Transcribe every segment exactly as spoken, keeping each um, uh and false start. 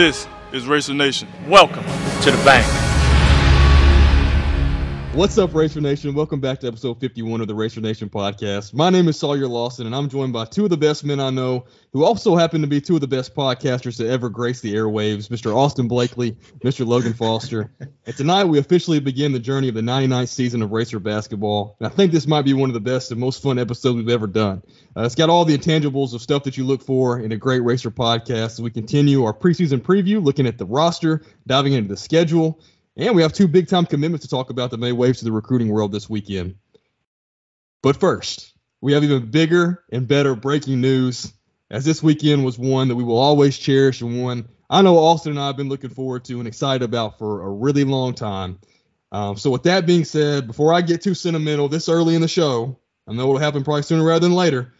This is Racer Nation. Welcome to the bank. What's up, Racer Nation? Welcome back to episode fifty-one of the Racer Nation podcast. My name is Sawyer Lawson, and I'm joined by two of the best men I know, who also happen to be two of the best podcasters to ever grace the airwaves, Mister Austin Blakely, Mister Logan Foster. And tonight we officially begin the journey of the ninety-ninth season of Racer Basketball. And I think this might be one of the best and most fun episodes we've ever done. Uh, it's got all the intangibles of stuff that you look for in a great Racer podcast as we continue our preseason preview, looking at the roster, diving into the schedule, and we have two big-time commitments to talk about that made waves to the recruiting world this weekend. But first, we have even bigger and better breaking news, as this weekend was one that we will always cherish and one I know Austin and I have been looking forward to and excited about for a really long time. Um, so with that being said, before I get too sentimental this early in the show, I know it will happen probably sooner rather than later,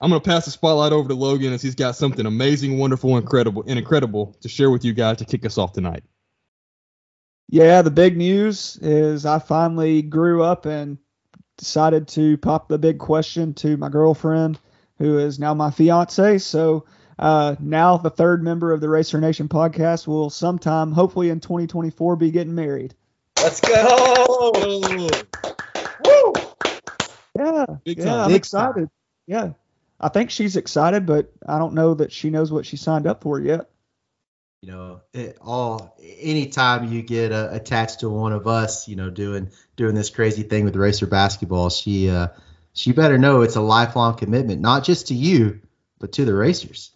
I'm going to pass the spotlight over to Logan as he's got something amazing, wonderful, incredible, and incredible to share with you guys to kick us off tonight. Yeah, the big news is I finally grew up and decided to pop the big question to my girlfriend, who is now my fiance. So uh, now the third member of the Racer Nation podcast will sometime, hopefully in twenty twenty-four, be getting married. Let's go. Woo! Yeah. Big yeah. Time. I'm Big excited. Time. Yeah. I think she's excited, but I don't know that she knows what she signed up for yet. You know, it all, anytime you get uh, attached to one of us, you know, doing, doing this crazy thing with Racer Basketball, she, uh, she better know it's a lifelong commitment, not just to you, but to the Racers.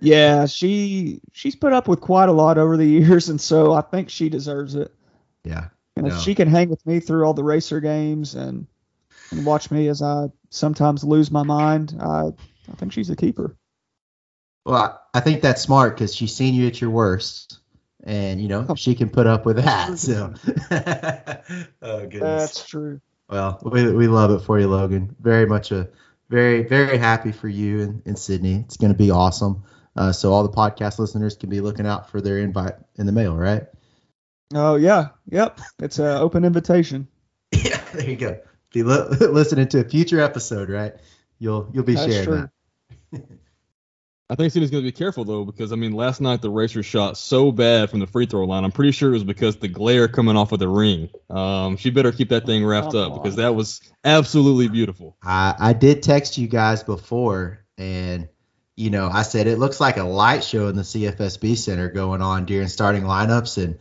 Yeah, she she's put up with quite a lot over the years, and so I think she deserves it. Yeah. And no. If she can hang with me through all the Racer games and, and watch me as I sometimes lose my mind, I, I think she's a keeper. Well, I, I think that's smart because she's seen you at your worst, and, you know, oh. she can put up with that. So. Oh, goodness. That's true. Well, we we love it for you, Logan. Very much a very, very happy for you in, in Sydney. It's going to be awesome. Uh, so all the podcast listeners can be looking out for their invite in the mail, right? Oh, yeah. Yep. It's an open invitation. Yeah, there you go. If you lo- listening to a future episode, right, you'll you'll be That's sharing that. I think Sydney's going to be careful, though, because, I mean, last night the Racers shot so bad from the free throw line. I'm pretty sure it was because the glare coming off of the ring. Um, she better keep that thing wrapped oh, up because that was absolutely beautiful. I, I did text you guys before, and, you know, I said it looks like a light show in the C F S B Center going on during starting lineups. And,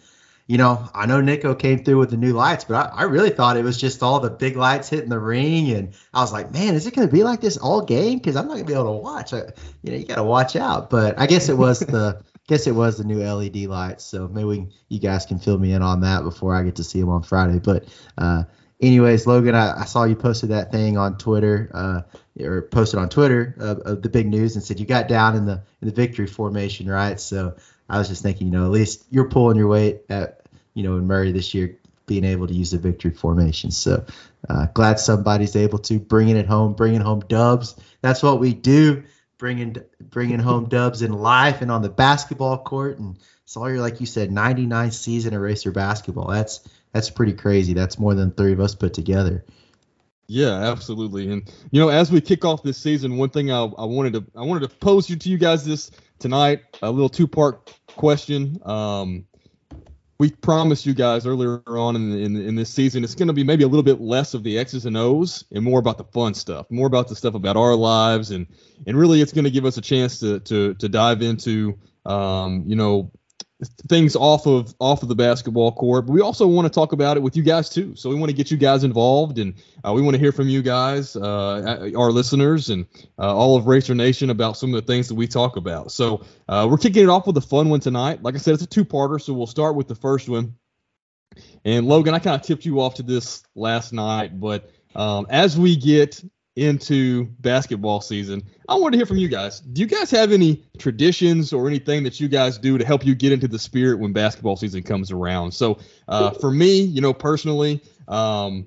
you know, I know Nico came through with the new lights, but I, I really thought it was just all the big lights hitting the ring. And I was like, man, is it going to be like this all game? Because I'm not going to be able to watch. I, you know, you got to watch out. But I guess it was the guess it was the new L E D lights. So maybe we, you guys can fill me in on that before I get to see them on Friday. But uh, anyways, Logan, I, I saw you posted that thing on Twitter uh, or posted on Twitter of, of the big news and said you got down in the in the victory formation, right? So I was just thinking, you know, at least you're pulling your weight at, you know, in Murray this year, being able to use the victory formation. So uh, glad somebody's able to bring it home, bringing home dubs. That's what we do, bringing bringing home dubs in life and on the basketball court. And Sawyer, like you said, ninety-ninth season of Racer Basketball. That's that's pretty crazy. That's more than three of us put together. Yeah, absolutely. And, you know, as we kick off this season, one thing I, I wanted to I wanted to pose you to you guys this tonight, a little two-part question. Um, we promised you guys earlier on in, in in this season, it's going to be maybe a little bit less of the X's and O's and more about the fun stuff, more about the stuff about our lives. And, and really, it's going to give us a chance to to to dive into, um, you know, things off of off of the basketball court, but we also want to talk about it with you guys too. So we want to get you guys involved, and uh, we want to hear from you guys, uh, our listeners, and uh, all of Racer Nation about some of the things that we talk about. So uh, we're kicking it off with a fun one tonight. Like I said, it's a two-parter, so we'll start with the first one. And Logan, I kind of tipped you off to this last night, but um, as we get into basketball season, I wanted to hear from you guys. Do you guys have any traditions or anything that you guys do to help you get into the spirit when basketball season comes around? So uh, for me, you know, personally, um,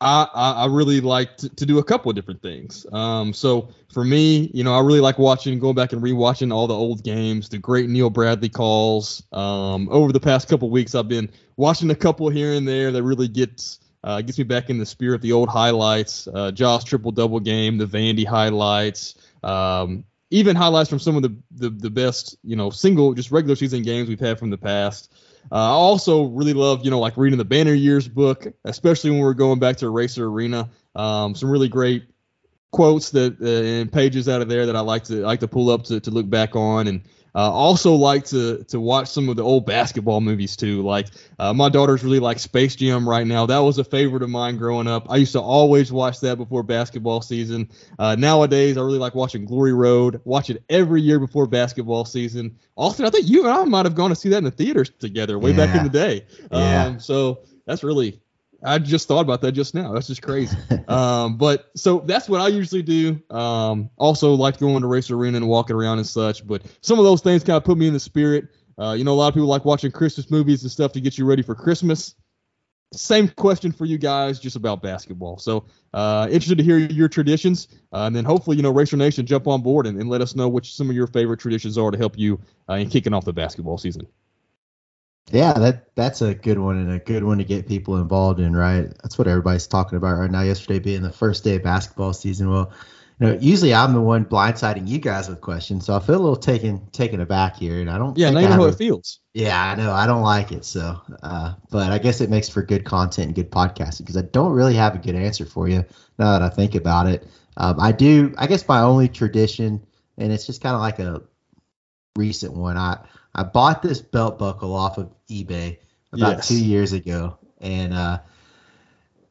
I, I really like to, to do a couple of different things. Um, so for me, you know, I really like watching, going back and rewatching all the old games, the great Neil Bradley calls. Um, over the past couple of weeks, I've been watching a couple here and there that really gets Uh, gets me back in the spirit of the old highlights, uh, Josh triple-double game, the Vandy highlights, um, even highlights from some of the, the, the best, you know, single, just regular season games we've had from the past. Uh, I also really love, you know, like reading the Banner Years book, especially when we're going back to Racer Arena. Um, some really great quotes that uh, and pages out of there that I like to like to pull up to, to look back on, and uh, also like to to watch some of the old basketball movies too. Like uh, my daughters really like Space Jam right now. That was a favorite of mine growing up. I used to always watch that before basketball season. Uh, nowadays, I really like watching Glory Road. Watch it every year before basketball season. Austin, I think you and I might have gone to see that in the theaters together way yeah. back in the day. Yeah. Um, so that's really. I just thought about that just now. That's just crazy. um, but so that's what I usually do. Um, also like going to Racer Arena and walking around and such. But some of those things kind of put me in the spirit. Uh, you know, a lot of people like watching Christmas movies and stuff to get you ready for Christmas. Same question for you guys, just about basketball. So uh, interested to hear your traditions. Uh, and then hopefully, you know, Racer Nation, jump on board and, and let us know what some of your favorite traditions are to help you uh, in kicking off the basketball season. Yeah, that that's a good one, and a good one to get people involved in, right? That's what everybody's talking about right now. Yesterday being the first day of basketball season. Well, you know, usually I'm the one blindsiding you guys with questions, so I feel a little taken taken aback here, and I don't. Yeah, think I know how it feels. Yeah, I know. I don't like it, so. Uh, but I guess it makes for good content and good podcasting, because I don't really have a good answer for you now that I think about it. Um, I do. I guess my only tradition, and it's just kind of like a recent one. I. I bought this belt buckle off of eBay about yes. two years ago, and uh,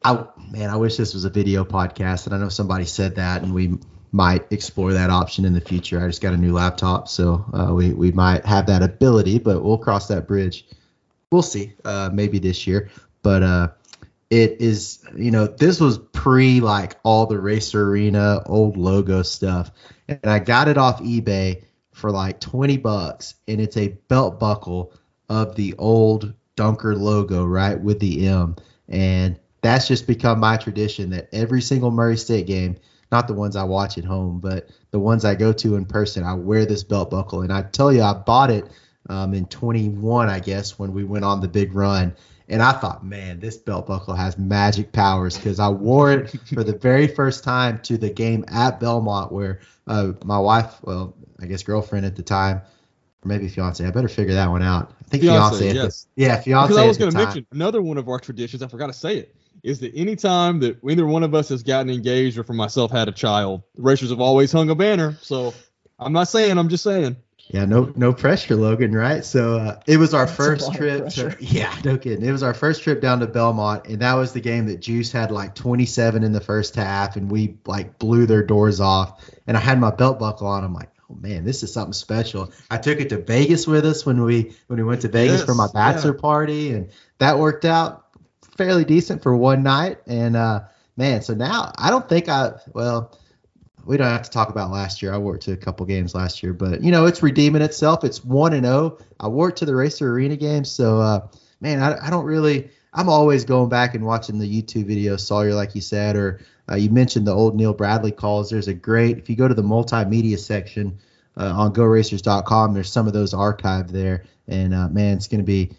I man, I wish this was a video podcast. And I know somebody said that, and we might explore that option in the future. I just got a new laptop, so uh, we we might have that ability, but we'll cross that bridge. We'll see, uh, maybe this year. But uh, it is, you know, this was pre like all the Racer Arena old logo stuff, and I got it off eBay for like twenty bucks, and it's a belt buckle of the old Dunker logo, right, with the M. And that's just become my tradition that every single Murray State game, not the ones I watch at home, but the ones I go to in person, I wear this belt buckle. And I tell you, I bought it um, in twenty-one, I guess, when we went on the big run. And I thought, man, this belt buckle has magic powers, because I wore it for the very first time to the game at Belmont where uh, my wife, well, I guess girlfriend at the time, or maybe fiance. I better figure that one out. I think fiance. fiance yes. The, yeah, fiance. Because I was going to mention another one of our traditions. I forgot to say it. Is that any time that either one of us has gotten engaged, or for myself had a child, the Racers have always hung a banner. So I'm not saying. I'm just saying. Yeah, no, no pressure, Logan. Right. So uh, it was our That's first trip. To, yeah, no kidding. It was our first trip down to Belmont, and that was the game that Juice had like twenty-seven in the first half, and we like blew their doors off. And I had my belt buckle on. I'm like, oh man, this is something special. I took it to Vegas with us when we when we went to Vegas yes, for my bachelor yeah. party, and that worked out fairly decent for one night. And uh, man, so now I don't think I well. We don't have to talk about last year. I wore it to a couple games last year, but you know, it's redeeming itself. It's one and oh, I wore it to the Racer Arena game. So, uh, man, I, I don't really, I'm always going back and watching the YouTube video Sawyer, like you said, or uh, you mentioned the old Neil Bradley calls. There's a great, if you go to the multimedia section uh, on go racers dot com, there's some of those archived there. And uh, man, it's going to be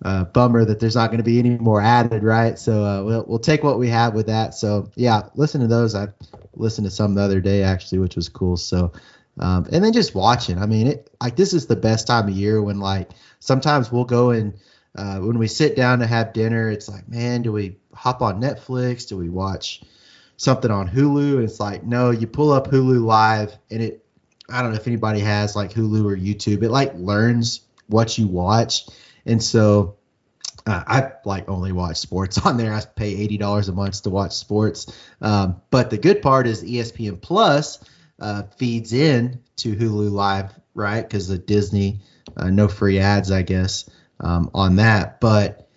Uh, bummer that there's not going to be any more added, right? So uh, we'll we'll take what we have with that. So yeah, listen to those. I listened to some the other day actually, which was cool. So um, and then just watching. I mean, it like this is the best time of year when like sometimes we'll go and uh, when we sit down to have dinner, it's like, man, do we hop on Netflix? Do we watch something on Hulu? And it's like, no, you pull up Hulu Live, and it. I don't know if anybody has like Hulu or YouTube. It like learns what you watch. And so uh, I like only watch sports on there. I pay eighty dollars a month to watch sports. Um, but the good part is E S P N Plus uh, feeds in to Hulu Live, right? Because the Disney, uh, no free ads, I guess, um, on that. But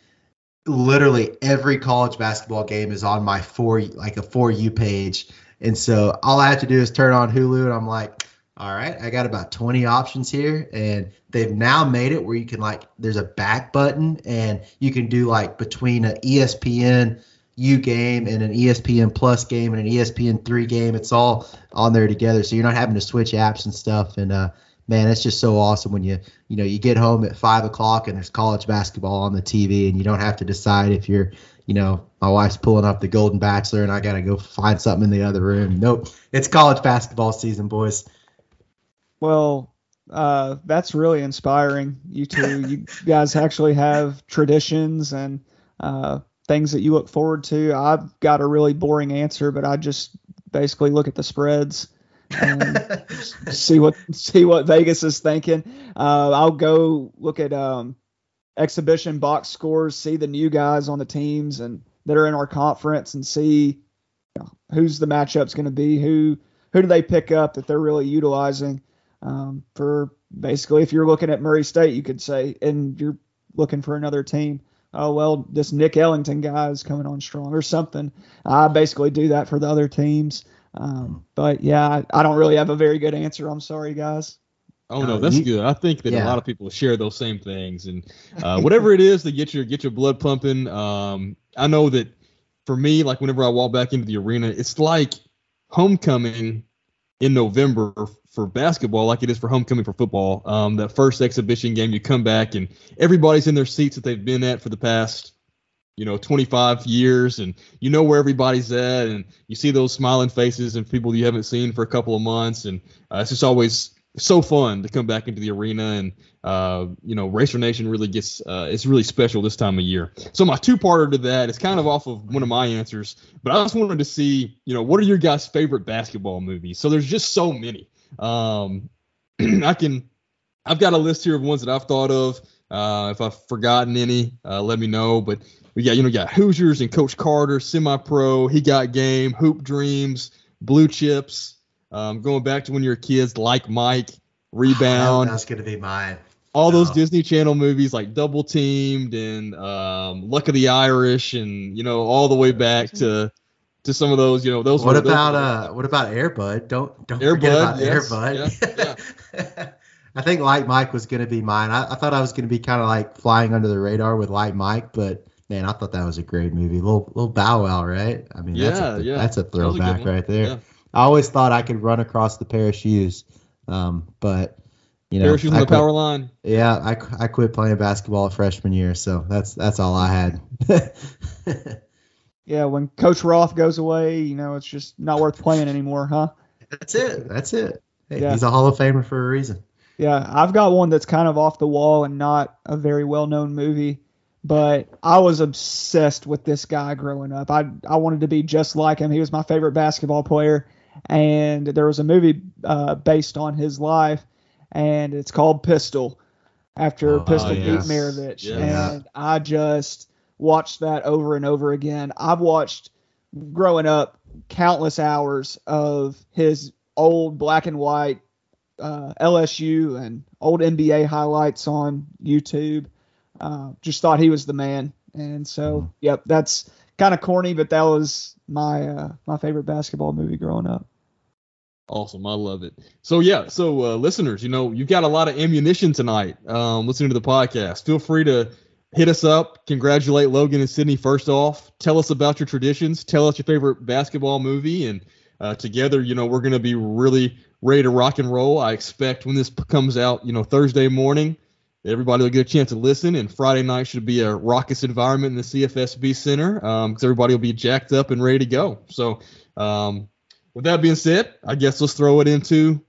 literally every college basketball game is on my for like a For You page. And so all I have to do is turn on Hulu, and I'm like, all right, I got about twenty options here, and they've now made it where you can like there's a back button, and you can do like between an E S P N U game and an E S P N Plus game and an E S P N three game. It's all on there together, so you're not having to switch apps and stuff. And uh, man, it's just so awesome when you you know you get home at five o'clock and there's college basketball on the T V, and you don't have to decide if you're you know my wife's pulling up the Golden Bachelor and I gotta go find something in the other room. Nope, it's college basketball season, boys. Well, uh, that's really inspiring, you two. You guys actually have traditions and uh, things that you look forward to. I've got a really boring answer, but I just basically look at the spreads and see what see what Vegas is thinking. Uh, I'll go look at um, exhibition box scores, see the new guys on the teams and that are in our conference, and see you know, who's the matchup's going to be, who who do they pick up that they're really utilizing. Um, for basically, if you're looking at Murray State, you could say, and you're looking for another team, oh, well, this Nick Ellington guy is coming on strong or something. I basically do that for the other teams. Um, but, yeah, I, I don't really have a very good answer. I'm sorry, guys. Oh, no, that's good. I think that yeah. a lot of people share those same things. And uh, whatever it is to get your get your blood pumping, um, I know that for me, like whenever I walk back into the arena, it's like homecoming in November for basketball like it is for homecoming for football. Um, that first exhibition game, you come back and everybody's in their seats that they've been at for the past, you know, twenty-five years, and you know where everybody's at, and you see those smiling faces and people you haven't seen for a couple of months. And uh, it's just always so fun to come back into the arena, and, uh, you know, Racer Nation really gets, uh, it's really special this time of year. So my two-parter to that is kind of off of one of my answers, but I just wanted to see, you know, what are your guys' favorite basketball movies? So there's just so many. Um, I can, I've got a list here of ones that I've thought of. Uh, if I've forgotten any, uh, let me know. But we got, you know, we got Hoosiers and Coach Carter, Semi-Pro, He Got Game, Hoop Dreams, Blue Chips. Um, going back to when you were kids, Like Mike, Rebound. Oh, that's going to be mine. All no. those Disney Channel movies like Double Teamed and um, Luck of the Irish, and you know, all the way back to to some of those. You know, those. What were, about those uh, what about Air Bud? Don't don't Air forget Bud, about yes, Air Bud. Yeah, yeah. I think Like Mike was going to be mine. I, I thought I was going to be kind of like flying under the radar with Like Mike, but man, I thought that was a great movie. Little little Bow Wow, right? I mean, yeah, that's a, yeah. that's a throwback that right there. Yeah. I always thought I could run across the pair of shoes, um, but you know, parachutes on the power line. Yeah, I, I quit playing basketball freshman year, so that's that's all I had. Yeah, when Coach Roth goes away, you know, it's just not worth playing anymore, huh? That's it. That's it. Hey, yeah. He's a Hall of Famer for a reason. Yeah, I've got one that's kind of off the wall and not a very well-known movie, but I was obsessed with this guy growing up. I I wanted to be just like him. He was my favorite basketball player. And there was a movie uh, based on his life, and it's called Pistol, after oh, Pistol beat yes. Maravich. Yeah. And I just watched that over and over again. I've watched, growing up, countless hours of his old black and white uh, L S U and old N B A highlights on YouTube. Uh, just thought he was the man. And so, mm. yep, that's kind of corny, but that was my uh, my favorite basketball movie growing up. Awesome. I love it. So, yeah. So, uh, listeners, you know, you've got a lot of ammunition tonight um, listening to the podcast. Feel free to hit us up. Congratulate Logan and Sydney first off. Tell us about your traditions. Tell us your favorite basketball movie. And uh, together, you know, we're going to be really ready to rock and roll. I expect when this comes out, you know, Thursday morning, everybody will get a chance to listen, and Friday night should be a raucous environment in the C F S B Center because um, everybody will be jacked up and ready to go. So um, with that being said, I guess let's throw it into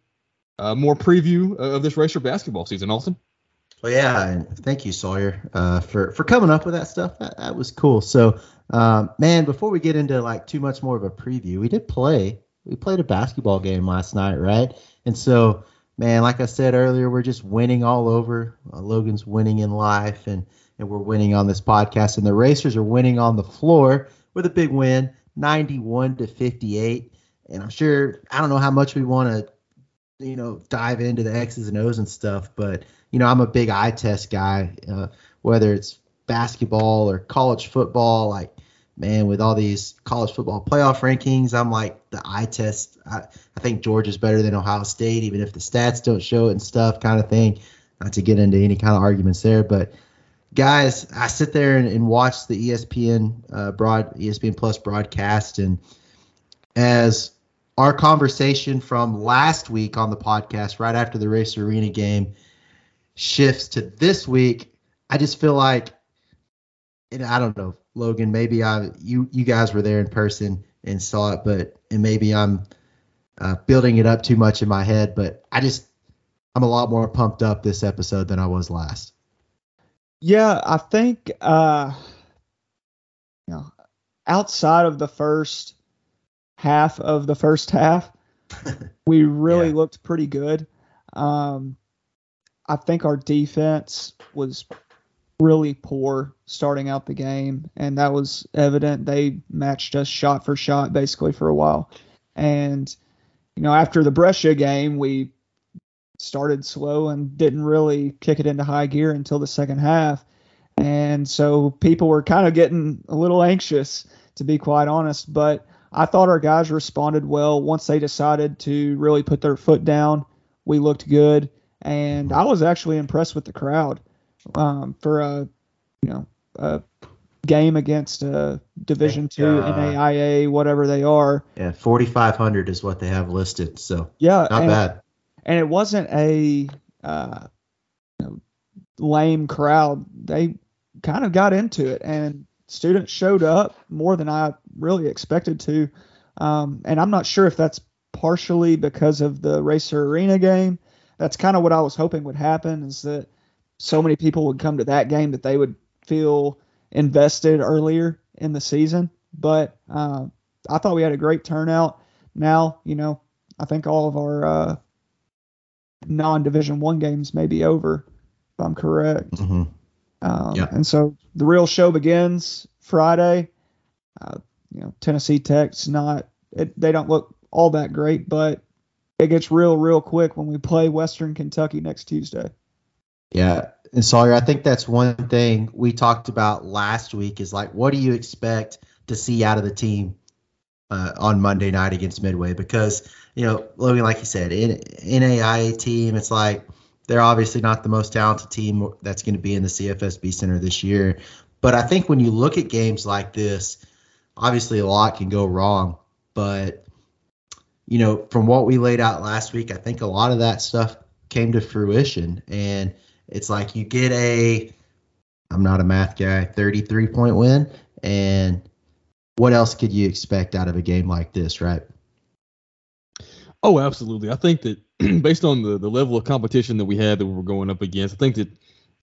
uh, more preview of this Racer basketball season, Austin. Well, yeah, and thank you, Sawyer, uh, for, for coming up with that stuff. That, that was cool. So, um, man, before we get into like too much more of a preview, we did play. We played a basketball game last night, right? And so – man, like I said earlier, we're just winning all over. Uh, Logan's winning in life, and, and we're winning on this podcast. And the Racers are winning on the floor with a big win, ninety-one to fifty-eight. And I'm sure, I don't know how much we want to, you know, dive into the X's and O's and stuff. But, you know, I'm a big eye test guy, uh, whether it's basketball or college football. Like, man, with all these college football playoff rankings, I'm like the eye test. I, I think Georgia's better than Ohio State, even if the stats don't show it and stuff kind of thing. Not to get into any kind of arguments there. But, guys, I sit there and, and watch the E S P N uh, broad E S P N Plus broadcast. And as our conversation from last week on the podcast right after the Racer Arena game shifts to this week, I just feel like, and I don't know, Logan, maybe I you you guys were there in person and saw it, but and maybe I'm uh, building it up too much in my head, but I just I'm a lot more pumped up this episode than I was last. Yeah, I think, uh, you know, outside of the first half of the first half, we really yeah. looked pretty good. Um, I think our defense was really poor starting out the game, and that was evident. They matched us shot for shot basically for a while. And, you know, after the Brescia game, we started slow and didn't really kick it into high gear until the second half. And so people were kind of getting a little anxious, to be quite honest. But I thought our guys responded well. Once they decided to really put their foot down, we looked good. And I was actually impressed with the crowd um, for a, you know, a game against a Division Two, uh, N A I A, whatever they are. Yeah, forty-five hundred is what they have listed. So yeah, not and, bad. And it wasn't a uh, you know, lame crowd. They kind of got into it, and students showed up more than I really expected to. Um, and I'm not sure if that's partially because of the Racer Arena game. That's kind of what I was hoping would happen, is that so many people would come to that game that they would feel invested earlier in the season. But uh, I thought we had a great turnout. Now, you know, I think all of our uh, non-Division One games may be over, if I'm correct. Mm-hmm. Um, yeah. And so the real show begins Friday. Uh, you know, Tennessee Tech's not it, – they don't look all that great, but – it gets real, real quick when we play Western Kentucky next Tuesday. Yeah. And Sawyer, I think that's one thing we talked about last week is like, what do you expect to see out of the team uh, on Monday night against Midway? Because, you know, like you said, in N A I A team, it's like they're obviously not the most talented team that's going to be in the C F S B Center this year. But I think when you look at games like this, obviously a lot can go wrong, but you know, from what we laid out last week, I think a lot of that stuff came to fruition. And it's like you get a, I'm not a math guy, thirty-three point win. And what else could you expect out of a game like this, right? Oh, absolutely. I think that based on the, the level of competition that we had that we were going up against, I think that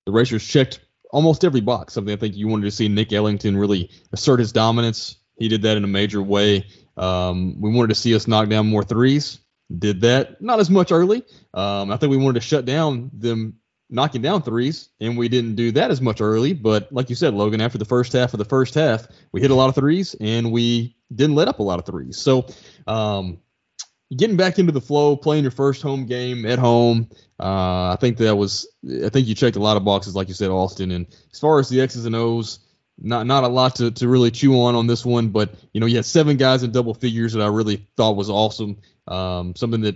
the Racers checked almost every box. Something I think you wanted to see Nick Ellington really assert his dominance. He did that in a major way. Um, we wanted to see us knock down more threes. Did that. Not as much early. Um, I think we wanted to shut down them knocking down threes, and we didn't do that as much early. But like you said, Logan, after the first half of the first half, we hit a lot of threes, and we didn't let up a lot of threes. So um, getting back into the flow, playing your first home game at home, uh, I think that was – I think you checked a lot of boxes, like you said, Austin. And as far as the X's and O's, Not not a lot to, to really chew on on this one, but, you know, you had seven guys in double figures that I really thought was awesome. Um, something that,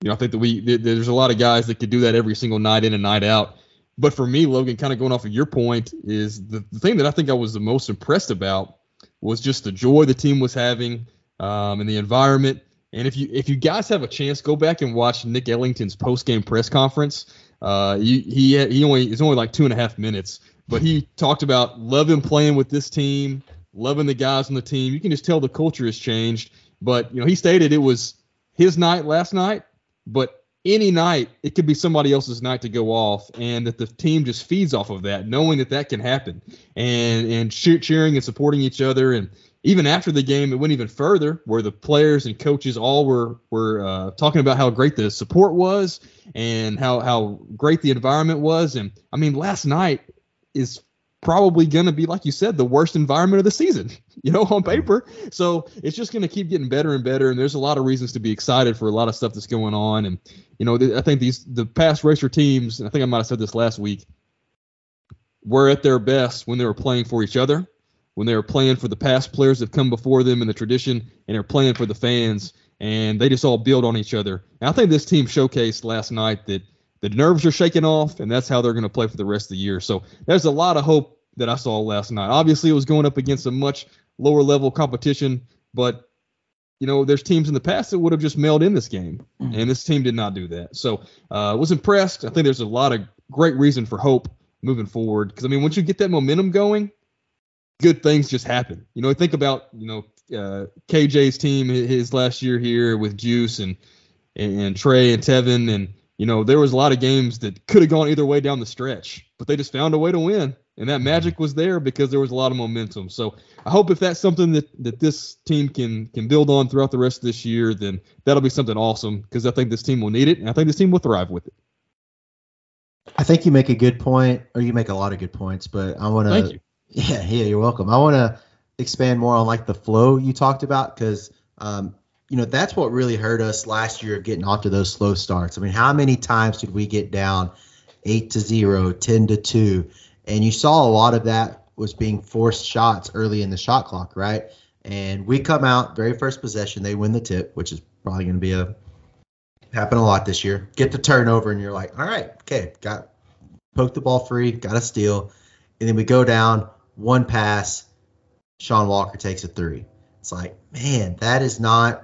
you know, I think that we th- there's a lot of guys that could do that every single night in and night out. But for me, Logan, kind of going off of your point, is the, the thing that I think I was the most impressed about was just the joy the team was having um, and the environment. And if you if you guys have a chance, go back and watch Nick Ellington's post-game press conference. Uh, he he, he only it's only like two and a half minutes. But he talked about loving playing with this team, loving the guys on the team. You can just tell the culture has changed. But, you know, he stated it was his night last night, but any night it could be somebody else's night to go off, and that the team just feeds off of that, knowing that that can happen, and and cheering and supporting each other. And even after the game, it went even further, where the players and coaches all were were uh, talking about how great the support was and how how great the environment was. And I mean, last night is probably going to be, like you said, the worst environment of the season, you know, on paper. So it's just going to keep getting better and better. And there's a lot of reasons to be excited for a lot of stuff that's going on. And, you know, th- I think these the past Racer teams, and I think I might have said this last week, were at their best when they were playing for each other, when they were playing for the past players that have come before them in the tradition, and they're playing for the fans. And they just all build on each other. And I think this team showcased last night that the nerves are shaking off, and that's how they're going to play for the rest of the year. So there's a lot of hope that I saw last night. Obviously, it was going up against a much lower level competition, but, you know, there's teams in the past that would have just mailed in this game, and this team did not do that. So I uh, was impressed. I think there's a lot of great reason for hope moving forward, because, I mean, once you get that momentum going, good things just happen. You know, think about, you know, uh, K J's team his last year here with Juice and, and, and Trey and Tevin and you know, there was a lot of games that could have gone either way down the stretch, but they just found a way to win. And that magic was there because there was a lot of momentum. So I hope if that's something that, that this team can can build on throughout the rest of this year, then that'll be something awesome because I think this team will need it, and I think this team will thrive with it. I think you make a good point, or you make a lot of good points, but I want to – Thank you. Yeah, yeah, you're welcome. I want to expand more on, like, the flow you talked about because, um, you know, that's what really hurt us last year of getting off to those slow starts. I mean, how many times did we get down eight to zero, ten to two? And you saw a lot of that was being forced shots early in the shot clock, right? And we come out, very first possession, they win the tip, which is probably going to be a happen a lot this year. Get the turnover, and you're like, all right, okay, got poked the ball free, got a steal. And then we go down, one pass, Sean Walker takes a three. It's like, man, that is not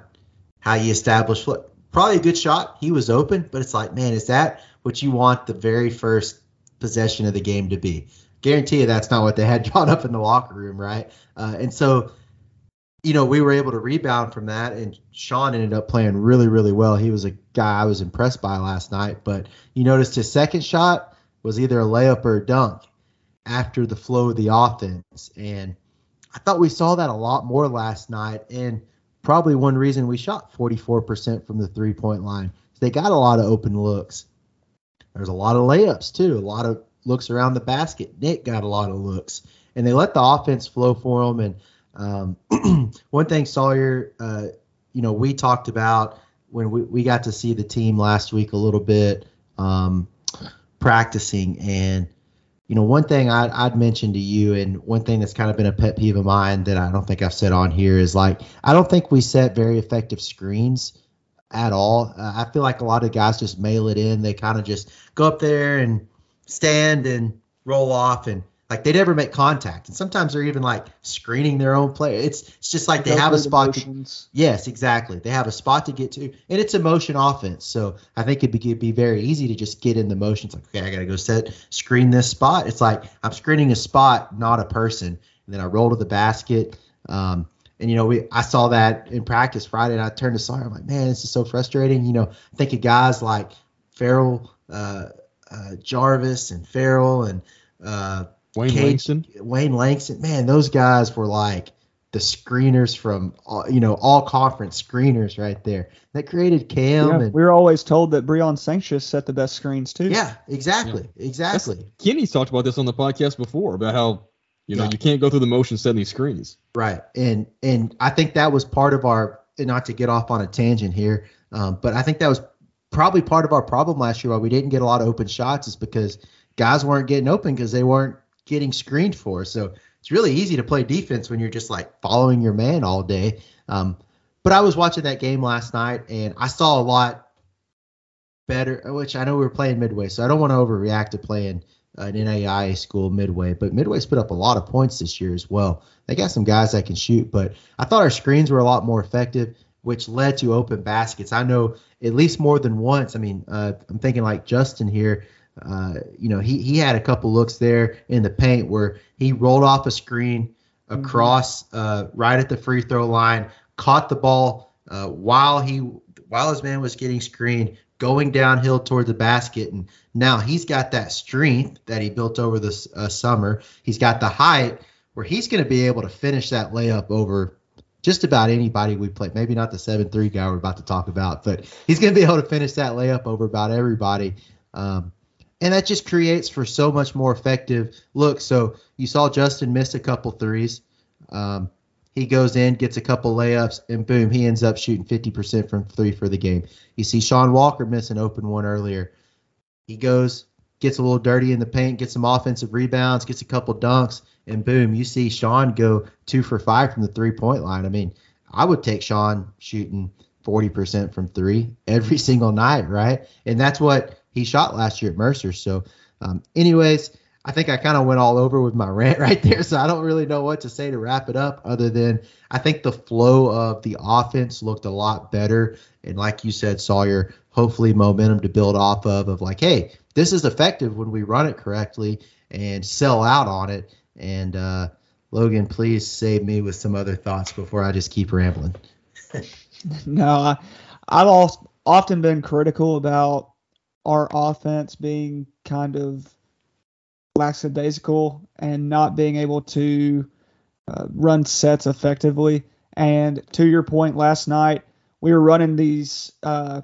how you establish flow. Probably a good shot. He was open, but it's like, man, is that what you want the very first possession of the game to be? Guarantee you that's not what they had drawn up in the locker room, right? Uh, and so, you know, we were able to rebound from that, and Sean ended up playing really, really well. He was a guy I was impressed by last night, but you noticed his second shot was either a layup or a dunk after the flow of the offense. And I thought we saw that a lot more last night, and probably one reason we shot forty-four percent from the three-point line. So they got a lot of open looks. There's a lot of layups, too, a lot of looks around the basket. Nick got a lot of looks, and they let the offense flow for them. And um, one thing, Sawyer, uh, you know, we talked about when we, we got to see the team last week a little bit um, practicing. And, you know, one thing I'd, I'd mentioned to you, and one thing that's kind of been a pet peeve of mine that I don't think I've said on here is, like, I don't think we set very effective screens at all. Uh, I feel like a lot of guys just mail it in. They kind of just go up there and stand and roll off, and like they never make contact. And sometimes they're even like screening their own player. It's it's just like they have a spot. To, yes, exactly. They have a spot to get to, and it's a motion offense. So I think it'd be, it'd be very easy to just get in the motion. It's like, okay, I got to go set, screen this spot. It's like I'm screening a spot, not a person. And then I roll to the basket. Um, And, you know, we I saw that in practice Friday, and I turned to Sawyer. I'm like, man, this is so frustrating. You know, I think of guys like Farrell, uh, uh, Jarvis and Farrell and uh, Wayne Kate, Langston. Wayne Langston. Man, those guys were like the screeners from, all, you know, all conference screeners right there. That created Cam. Yeah, and, we were always told that Breon Sanctius set the best screens, too. Yeah, exactly. Yeah. Exactly. That's, Kenny's talked about this on the podcast before about how, you know, yeah. you can't go through the motion setting these screens. Right. And and I think that was part of our – and not to get off on a tangent here, um, but I think that was probably part of our problem last year why we didn't get a lot of open shots is because guys weren't getting open because they weren't getting screened for. So it's really easy to play defense when you're just, like, following your man all day. Um, but I was watching that game last night, and I saw a lot better – which I know we were playing Midway, so I don't want to overreact to playing – an N A I A school, Midway, but Midway's put up a lot of points this year as well. They got some guys that can shoot, but I thought our screens were a lot more effective, which led to open baskets. I know at least more than once. I mean, uh, I'm thinking like Justin here. Uh, you know, he he had a couple looks there in the paint where he rolled off a screen across mm-hmm. uh, right at the free throw line, caught the ball uh, while he while his man was getting screened, going downhill toward the basket. And now he's got that strength that he built over this uh, summer. He's got the height where he's going to be able to finish that layup over just about anybody we play. Maybe not the seven three guy we're about to talk about, but he's going to be able to finish that layup over about everybody. Um, and that just creates for so much more effective look. So you saw Justin miss a couple threes. Um, He goes in, gets a couple layups, and boom, he ends up shooting fifty percent from three for the game. You see Sean Walker miss an open one earlier. He goes, gets a little dirty in the paint, gets some offensive rebounds, gets a couple dunks, and boom, you see Sean go two for five from the three-point line. I mean, I would take Sean shooting forty percent from three every single night, right? And that's what he shot last year at Mercer. So um, anyways, I think I kind of went all over with my rant right there, so I don't really know what to say to wrap it up other than I think the flow of the offense looked a lot better. And like you said, Sawyer, hopefully momentum to build off of, of like, hey, this is effective when we run it correctly and sell out on it. And uh, Logan, please save me with some other thoughts before I just keep rambling. No, I, I've often been critical about our offense being kind of lackadaisical and not being able to uh, run sets effectively. And to your point, last night we were running these uh,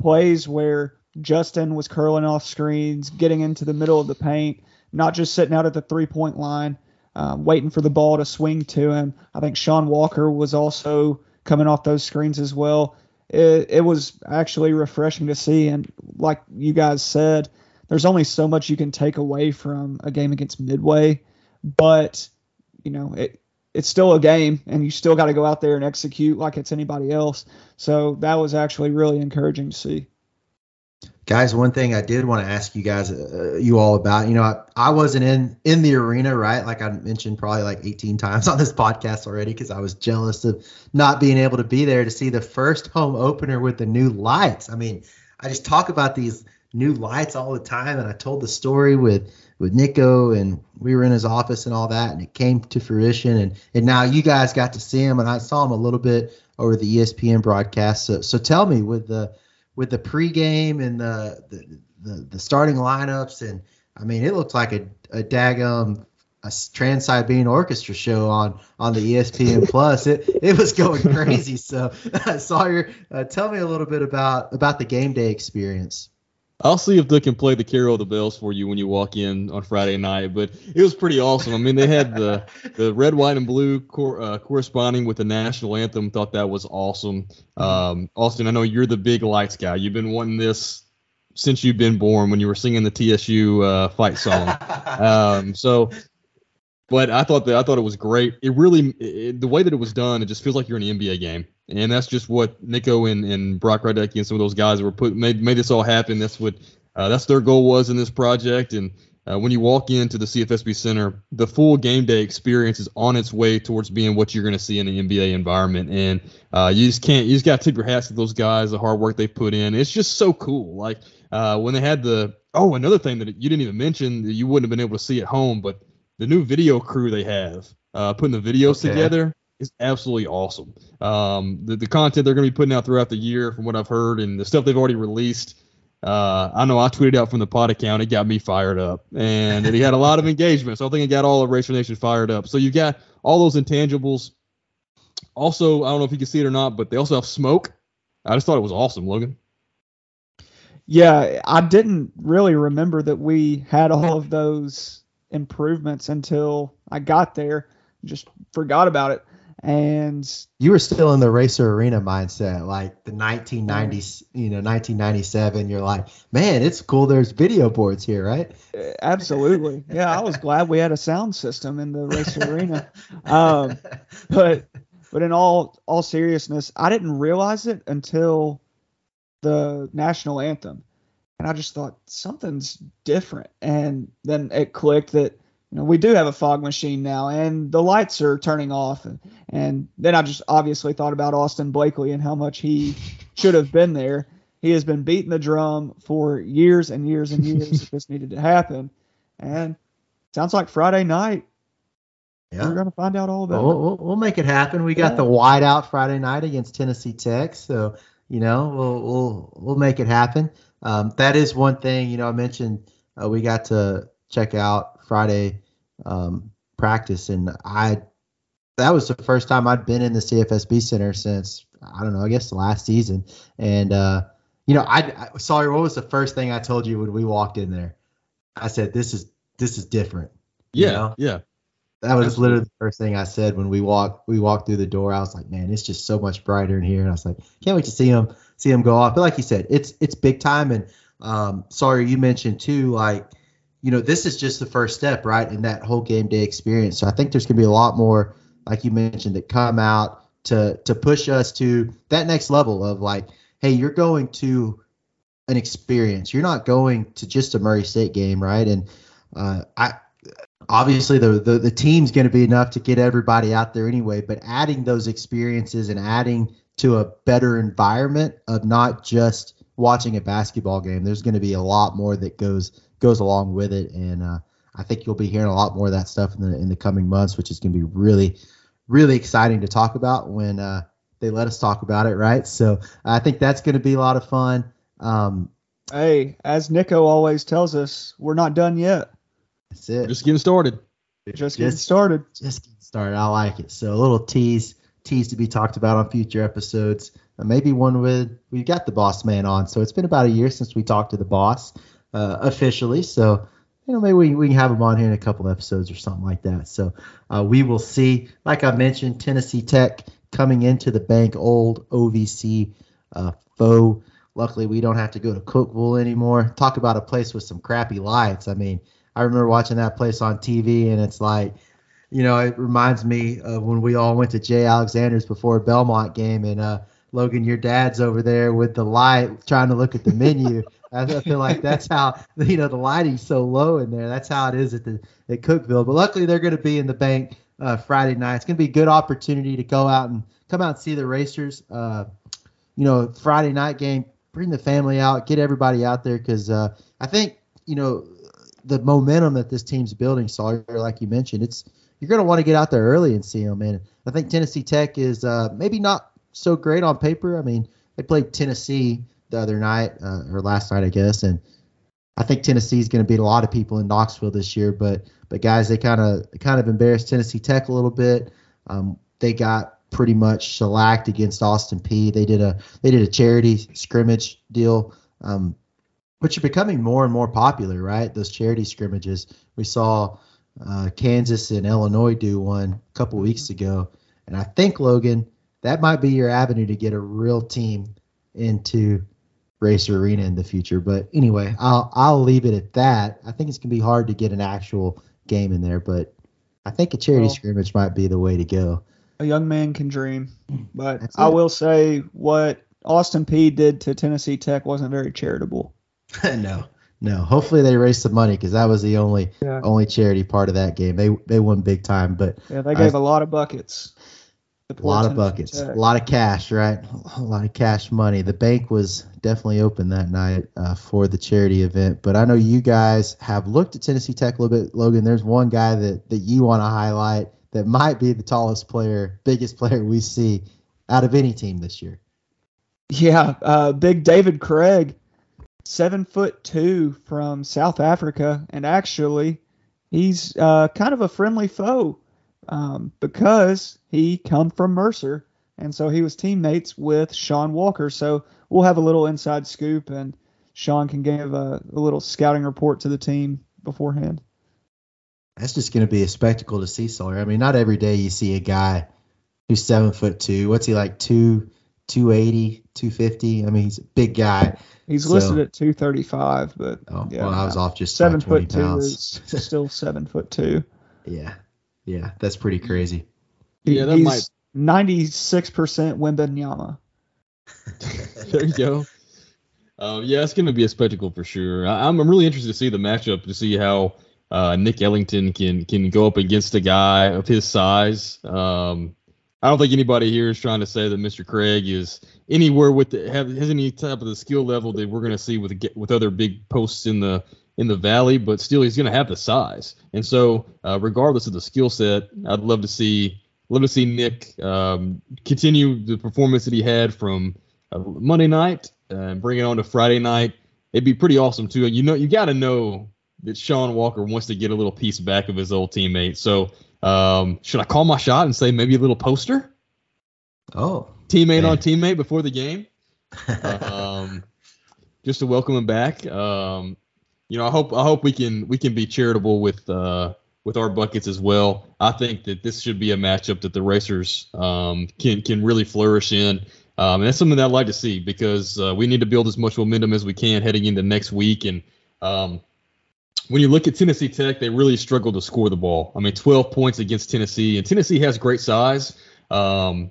plays where Justin was curling off screens, getting into the middle of the paint, not just sitting out at the three-point line, uh, waiting for the ball to swing to him. I think Sean Walker was also coming off those screens as well. It, it was actually refreshing to see. And like you guys said, there's only so much you can take away from a game against Midway, but you know, it, it's still a game and you still got to go out there and execute like it's anybody else. So that was actually really encouraging to see. Guys, one thing I did want to ask you guys, uh, you all about, you know, I, I wasn't in, in the arena, right? Like I mentioned probably like eighteen times on this podcast already because I was jealous of not being able to be there to see the first home opener with the new lights. I mean, I just talk about these new lights all the time, and I told the story with, with Nico, and we were in his office and all that, and it came to fruition, and, and now you guys got to see him, and I saw him a little bit over the E S P N broadcast. So, so tell me, with the with the pregame and the, the the the starting lineups, and I mean, it looked like a a daggum a Trans-Siberian Orchestra show on on the E S P N Plus. It it was going crazy. So Sawyer, uh, tell me a little bit about about the game day experience. I'll see if they can play the Carol of the Bells for you when you walk in on Friday night, but it was pretty awesome. I mean, they had the, the red, white, and blue cor- uh, corresponding with the national anthem. Thought that was awesome. Um, Austin, I know you're the big lights guy. You've been wanting this since you've been born when you were singing the T S U uh, fight song. Um, so, but I thought that I thought it was great. It really, it, the way that it was done, it just feels like you're in an N B A game. And that's just what Nico and, and Brock Radecki and some of those guys were put made, made this all happen. That's what uh, that's their goal was in this project. And uh, when you walk into the C F S B Center, the full game day experience is on its way towards being what you're going to see in an N B A environment. And uh, you just can't you just got to tip your hats to those guys, the hard work they put in. It's just so cool. Like uh, when they had the oh, another thing that you didn't even mention that you wouldn't have been able to see at home, but the new video crew they have uh, putting the videos okay. together. It's absolutely awesome. Um, the, the content they're going to be putting out throughout the year, from what I've heard, and the stuff they've already released. Uh, I know I tweeted out from the pod account. It got me fired up. And it had a lot of engagement. So I think it got all of Racer Nation fired up. So you got all those intangibles. Also, I don't know if you can see it or not, but they also have smoke. I just thought it was awesome, Logan. Yeah, I didn't really remember that we had all of those improvements until I got there. Just forgot about it. And you were still in the Racer Arena mindset, like the nineteen nineties, you know, nineteen ninety-seven. You're like, man, it's cool. There's video boards here, right? Absolutely. Yeah, I was glad we had a sound system in the Racer Arena. Um, but but in all all seriousness, I didn't realize it until the national anthem, and I just thought something's different, and then it clicked that. You know, we do have a fog machine now, and the lights are turning off. And, and then I just obviously thought about Austin Blakely and how much he should have been there. He has been beating the drum for years and years and years that this needed to happen. And sounds like Friday night, yeah. We're going to find out all about well, it. We'll, we'll make it happen. We got yeah. the wide out Friday night against Tennessee Tech. So, you know, we'll we'll, we'll make it happen. Um, that is one thing, you know, I mentioned uh, we got to check out Friday um, practice, and I that was the first time I'd been in the C F S B Center since I don't know, I guess the last season. And uh, you know, I, I sorry, what was the first thing I told you when we walked in there? I said, "This is this is different." Yeah, you know? yeah. That was Absolutely. literally the first thing I said when we walked we walked through the door. I was like, "Man, it's just so much brighter in here," and I was like, "Can't wait to see them see them go off." But like you said, it's it's big time. And um, sorry, you mentioned too, like. You know, this is just the first step, right, in that whole game day experience. So I think there's going to be a lot more, like you mentioned, that come out to to push us to that next level of like, hey, you're going to an experience. You're not going to just a Murray State game, right? And uh, I obviously the, the the team's going to be enough to get everybody out there anyway. But adding those experiences and adding to a better environment of not just watching a basketball game, there's going to be a lot more that goes. goes along with it, and uh, I think you'll be hearing a lot more of that stuff in the in the coming months, which is going to be really, really exciting to talk about when uh, they let us talk about it, right? So I think that's going to be a lot of fun. Um, Hey, as Nico always tells us, we're not done yet. That's it. We're just getting started. Just getting just, started. Just getting started. I like it. So a little tease, tease to be talked about on future episodes. Uh, maybe one with we've got the boss man on. So it's been about a year since we talked to the boss uh, officially. So you know maybe we, we can have him on here in a couple episodes or something like that. So uh, we will see. Like I mentioned, Tennessee Tech coming into the bank old O V C uh, foe. Luckily, we don't have to go to Cookville anymore. Talk about a place with some crappy lights. I mean, I remember watching that place on T V, and it's like, you know, it reminds me of when we all went to Jay Alexander's before a Belmont game, and uh, Logan, your dad's over there with the light trying to look at the menu. I feel like that's how, you know, the lighting's so low in there. That's how it is at the at Cookville. But luckily, they're going to be in the bank uh, Friday night. It's going to be a good opportunity to go out and come out and see the Racers. Uh, you know, Friday night game, bring the family out, get everybody out there because uh, I think, you know, the momentum that this team's building, Sawyer, like you mentioned, it's you're going to want to get out there early and see them. And I think Tennessee Tech is uh, maybe not so great on paper. I mean, they played Tennessee the other night uh, or last night, I guess. And I think Tennessee is going to beat a lot of people in Knoxville this year. But but guys, they kind of kind of embarrassed Tennessee Tech a little bit. Um, they got pretty much shellacked against Austin P. They did a they did a charity scrimmage deal. Um, Which are becoming more and more popular, right? Those charity scrimmages. We saw uh, Kansas and Illinois do one a couple weeks ago. And I think, Logan, that might be your avenue to get a real team into Racer Arena in the future. But anyway, I'll I'll leave it at that. I think it's going to be hard to get an actual game in there. But I think a charity well, scrimmage might be the way to go. A young man can dream. But That's I it. will say what Austin P did to Tennessee Tech wasn't very charitable. no, no. Hopefully they raised some money because that was the only yeah. only charity part of that game. They they won big time, but yeah, they gave I, a lot of buckets. A lot of buckets, a lot of cash, right? A lot of cash money. The bank was definitely open that night uh, for the charity event. But I know you guys have looked at Tennessee Tech a little bit, Logan. There's one guy that that you want to highlight that might be the tallest player, biggest player we see out of any team this year. Yeah, uh, big David Craig. Seven foot two from South Africa, and actually, he's uh, kind of a friendly foe um, because he come from Mercer, and so he was teammates with Sean Walker. So we'll have a little inside scoop, and Sean can give a, a little scouting report to the team beforehand. That's just going to be a spectacle to see, Sawyer. I mean, not every day you see a guy who's seven foot two. What's he like, two two eighty, two fifty? I mean, he's a big guy. He's listed so, at two thirty-five, but oh, yeah, well, I was off just seven foot two is still seven foot two. Yeah, yeah, that's pretty crazy. He, yeah, that he's ninety-six percent Wembanyama. There you go. Uh, yeah, it's going to be a spectacle for sure. I, I'm I'm really interested to see the matchup to see how uh, Nick Ellington can can go up against a guy of his size. Um, I don't think anybody here is trying to say that Mister Craig is anywhere with the, have, has any type of the skill level that we're going to see with with other big posts in the in the valley, but still he's going to have the size. And so, uh, regardless of the skill set, I'd love to see love to see Nick um, continue the performance that he had from uh, Monday night and uh, bring it on to Friday night. It'd be pretty awesome too. You know, you got to know that Sean Walker wants to get a little piece back of his old teammate. So. Um, should I call my shot and say maybe a little poster? Oh, teammate man. on teammate before the game, um, just to welcome him back. Um, you know, I hope I hope we can we can be charitable with uh, with our buckets as well. I think that this should be a matchup that the Racers um, can can really flourish in, um, and that's something that I'd like to see because uh, we need to build as much momentum as we can heading into next week. And um, when you look at Tennessee Tech, they really struggle to score the ball. I mean, twelve points against Tennessee, and Tennessee has great size um,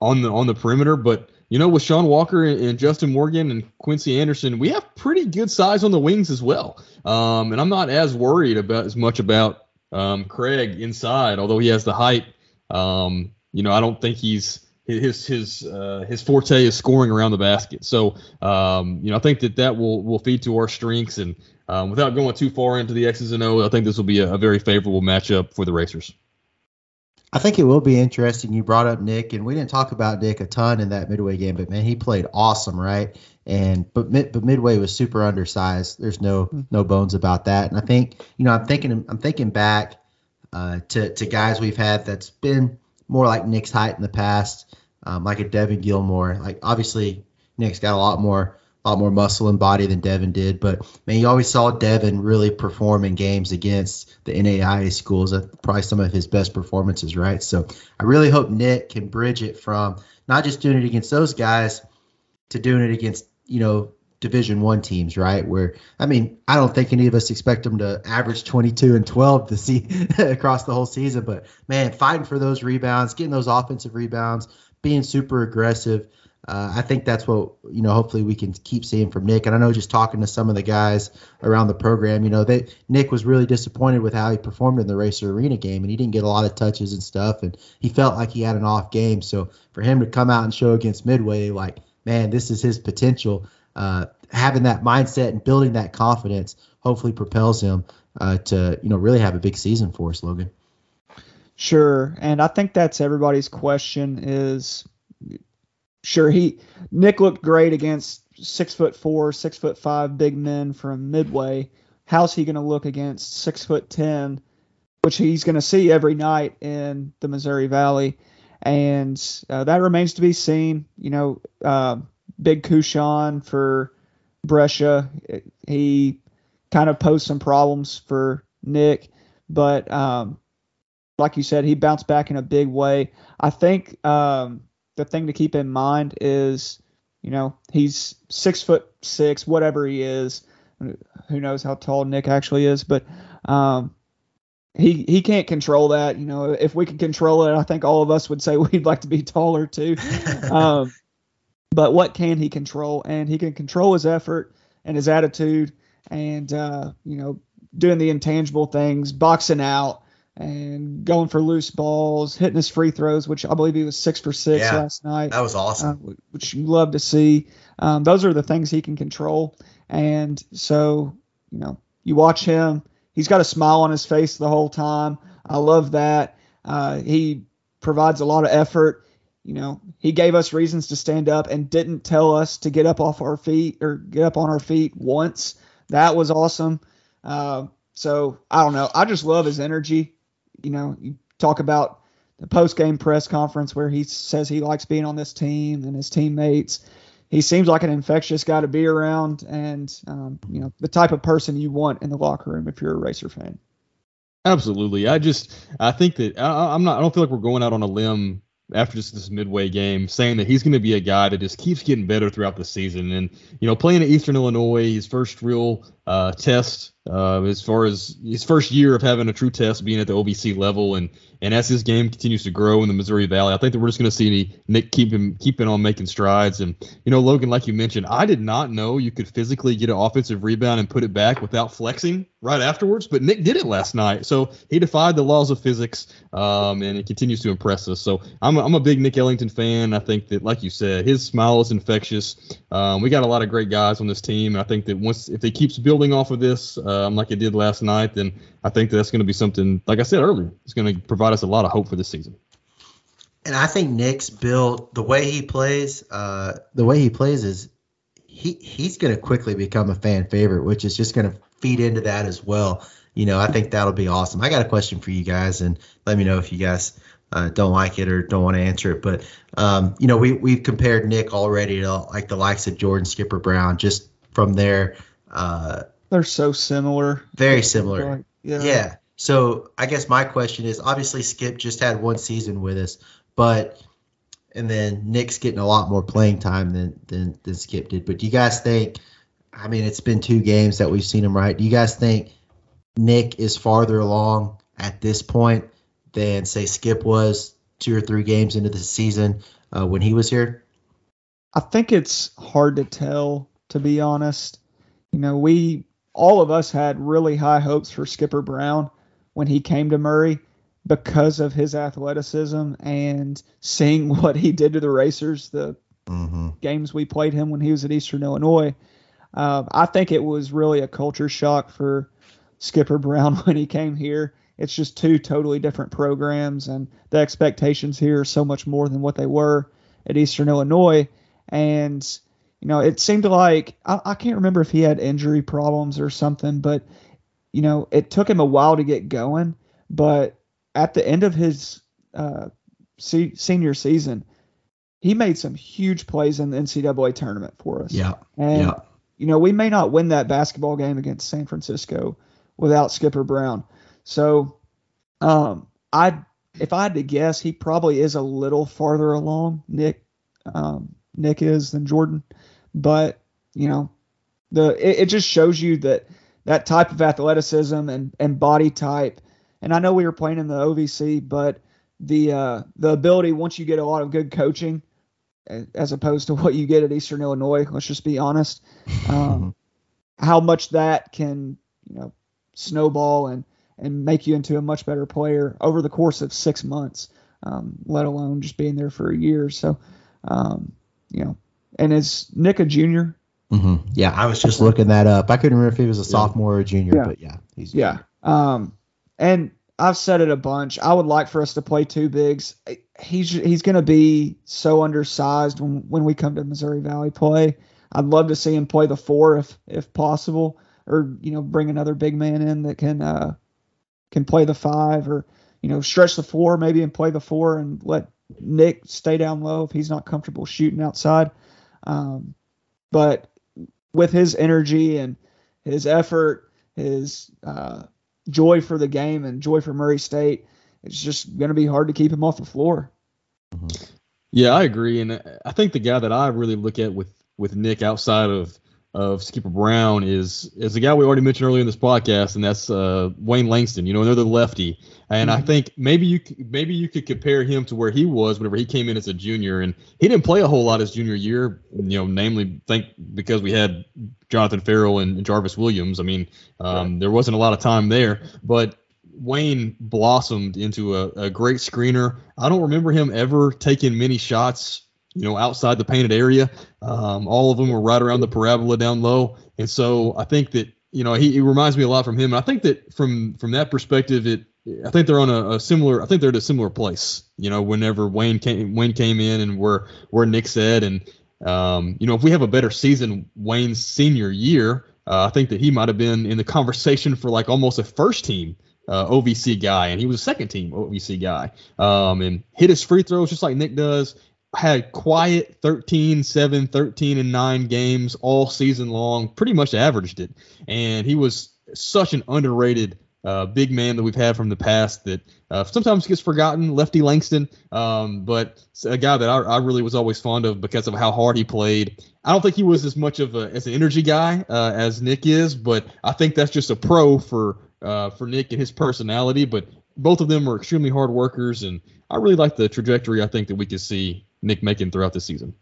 on the on the perimeter. But you know, with Sean Walker and, and Justin Morgan and Quincy Anderson, we have pretty good size on the wings as well. Um, and I'm not as worried about as much about um, Craig inside, although he has the height. Um, you know, I don't think he's his his uh, his forte is scoring around the basket. So um, you know, I think that that will will feed to our strengths and. Um, without going too far into the X's and O's, I think this will be a, a very favorable matchup for the Racers. I think it will be interesting. You brought up Nick, and we didn't talk about Nick a ton in that Midway game, but man, he played awesome, right? And but but Midway was super undersized. There's no no bones about that. And I think you know I'm thinking I'm thinking back uh, to to guys we've had that's been more like Nick's height in the past, um, like a Devin Gilmore. Like obviously Nick's got a lot more a lot more muscle and body than Devin did, but man, you always saw Devin really perform in games against the N A I A schools. That's probably some of his best performances, right? So I really hope Nick can bridge it from not just doing it against those guys to doing it against, you know, Division One teams, right? Where, I mean, I don't think any of us expect them to average twenty-two and twelve to see across the whole season, but man, fighting for those rebounds, getting those offensive rebounds, being super aggressive. Uh, I think that's what, you know, hopefully we can keep seeing from Nick. And I know just talking to some of the guys around the program, you know, they, Nick was really disappointed with how he performed in the Racer Arena game, and he didn't get a lot of touches and stuff, and he felt like he had an off game. So for him to come out and show against Midway, like, man, this is his potential. Uh, having that mindset and building that confidence hopefully propels him uh, to, you know, really have a big season for us, Logan. Sure. And I think that's everybody's question is, sure, he Nick looked great against six foot four, six foot five big men from Midway. How's he going to look against six foot ten, which he's going to see every night in the Missouri Valley? And uh, that remains to be seen. You know, uh, Big Kushan for Brescia, he kind of posed some problems for Nick, but um, like you said, he bounced back in a big way. I think. Um, The thing to keep in mind is, you know, he's six foot six, whatever he is. Who knows how tall Nick actually is, but um, he he can't control that. You know, if we could control it, I think all of us would say we'd like to be taller too. um, but what can he control? And he can control his effort and his attitude, and uh, you know, doing the intangible things, boxing out, and going for loose balls, hitting his free throws, which I believe he was six for six yeah, last night. That was awesome. Uh, which you love to see. Um, those are the things he can control. And so, you know, you watch him. He's got a smile on his face the whole time. I love that. Uh, he provides a lot of effort. You know, he gave us reasons to stand up and didn't tell us to get up off our feet or get up on our feet once. That was awesome. Uh, so I don't know. I just love his energy. You know, you talk about the post-game press conference where he says he likes being on this team and his teammates. He seems like an infectious guy to be around and, um, you know, the type of person you want in the locker room if you're a Racer fan. Absolutely. I just I think that I, I'm not I don't feel like we're going out on a limb after just this Midway game saying that he's going to be a guy that just keeps getting better throughout the season. And, you know, playing at Eastern Illinois, his first real uh, test uh, as far as his first year of having a true test being at the O V C level. And, and as his game continues to grow in the Missouri Valley, I think that we're just going to see Nick keep him keeping on making strides. And, you know, Logan, like you mentioned, I did not know you could physically get an offensive rebound and put it back without flexing right afterwards, but Nick did it last night. So he defied the laws of physics, um, and it continues to impress us. So I'm a, I'm a big Nick Ellington fan. I think that, like you said, his smile is infectious. Um, we got a lot of great guys on this team. And I think that once, if they keeps building off of this, um, like it did last night, then I think that that's going to be something, like I said earlier, it's going to provide us a lot of hope for this season. And I think Nick's build, the way he plays, uh, the way he plays is he, he's going to quickly become a fan favorite, which is just going to feed into that as well. You know, I think that'll be awesome. I got a question for you guys, and let me know if you guys uh, don't like it or don't want to answer it. But, um, you know, we, we've compared Nick already to like the likes of Jordan Skipper Brown, just from their uh, – they're so similar. Very similar. Yeah. yeah. So I guess my question is, obviously Skip just had one season with us, but and then Nick's getting a lot more playing time than than, than Skip did. But do you guys think – I mean, it's been two games that we've seen him, right? Do you guys think Nick is farther along at this point than, say, Skip was two or three games into the season uh, when he was here? I think it's hard to tell, to be honest. You know, we all of us had really high hopes for Skipper Brown when he came to Murray because of his athleticism and seeing what he did to the Racers, the mm-hmm. games we played him when he was at Eastern Illinois. Uh, I think it was really a culture shock for Skipper Brown when he came here. It's just two totally different programs, and the expectations here are so much more than what they were at Eastern Illinois. And, you know, it seemed like I, I can't remember if he had injury problems or something, but, you know, it took him a while to get going. But at the end of his uh, se- senior season, he made some huge plays in the N C double A tournament for us. Yeah. And, yeah. you know, we may not win that basketball game against San Francisco without Skipper Brown. So um, I, if I had to guess, he probably is a little farther along, Nick um, Nick is, than Jordan. But, you know, the it, it just shows you that that type of athleticism and, and body type. And I know we were playing in the O V C, but the uh, the ability, once you get a lot of good coaching, as opposed to what you get at Eastern Illinois, let's just be honest, um, how much that can, you know, snowball and, and make you into a much better player over the course of six months, um, let alone just being there for a year. So, um, you know, and is Nick a junior? Mm-hmm. Yeah, I was just looking that up. I couldn't remember if he was a yeah. sophomore or a junior, yeah. but yeah. He's yeah. Um, and I've said it a bunch. I would like for us to play two bigs. He's he's going to be so undersized when, when we come to Missouri Valley play. I'd love to see him play the four if if possible, or, you know, bring another big man in that can uh, can play the five, or, you know, stretch the four maybe and play the four and let Nick stay down low if he's not comfortable shooting outside. Um, but with his energy and his effort, his uh, joy for the game and joy for Murray State, it's just going to be hard to keep him off the floor. Yeah, I agree. And I think the guy that I really look at with, with Nick outside of, of Skipper Brown is is a guy we already mentioned earlier in this podcast, and that's uh, Wayne Langston. You know, another lefty, and mm-hmm. I think maybe you maybe you could compare him to where he was whenever he came in as a junior, and he didn't play a whole lot his junior year. You know, namely, think because we had Jonathan Farrell and, and Jarvis Williams. I mean, um, right. there wasn't a lot of time there, but Wayne blossomed into a, a great screener. I don't remember him ever taking many shots, you know, outside the painted area. Um, all of them were right around the parabola down low. And so I think that, you know, he, he reminds me a lot from him. And I think that from, from that perspective, it, I think they're on a, a similar, I think they're at a similar place, you know, whenever Wayne came, Wayne came in and where, where Nick said, and, um, you know, if we have a better season, Wayne's senior year, uh, I think that he might've been in the conversation for like almost a first team Uh, O V C guy, and he was a second team O V C guy, um, and hit his free throws just like Nick does. Had quiet thirteen seven, thirteen and nine games all season long, pretty much averaged it. And he was such an underrated uh, big man that we've had from the past that uh, sometimes gets forgotten, Lefty Langston, um, but a guy that I, I really was always fond of because of how hard he played. I don't think he was as much of a, as an energy guy uh, as Nick is, but I think that's just a pro for Uh, for Nick and his personality, but both of them are extremely hard workers, and I really like the trajectory I think that we can see Nick making throughout the season.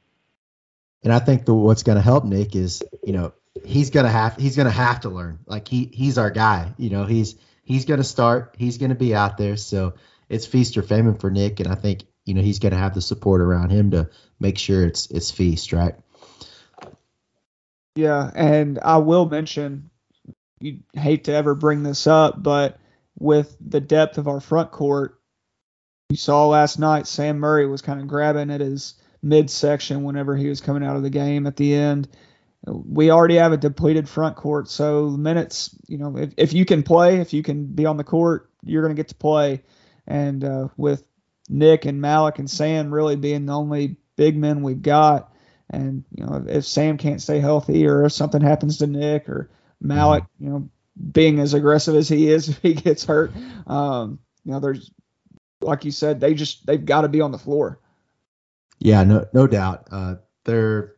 And I think the, what's going to help Nick is, you know, he's going to have he's going to have to learn. Like he he's our guy, you know, he's he's going to start, he's going to be out there, so it's feast or famine for Nick, and I think, you know, he's going to have the support around him to make sure it's it's feast, right? Yeah, and I will mention, you hate to ever bring this up, but with the depth of our front court, you saw last night Sam Murray was kind of grabbing at his midsection whenever he was coming out of the game at the end. We already have a depleted front court, so minutes, you know, if, if you can play, if you can be on the court, you're going to get to play. And uh, with Nick and Malik and Sam really being the only big men we've got, and, you know, if, if Sam can't stay healthy, or if something happens to Nick, or Malik, you know, being as aggressive as he is, if he gets hurt, um, you know, there's, like you said, they just, they've got to be on the floor. Yeah, no, no doubt. Uh, they're,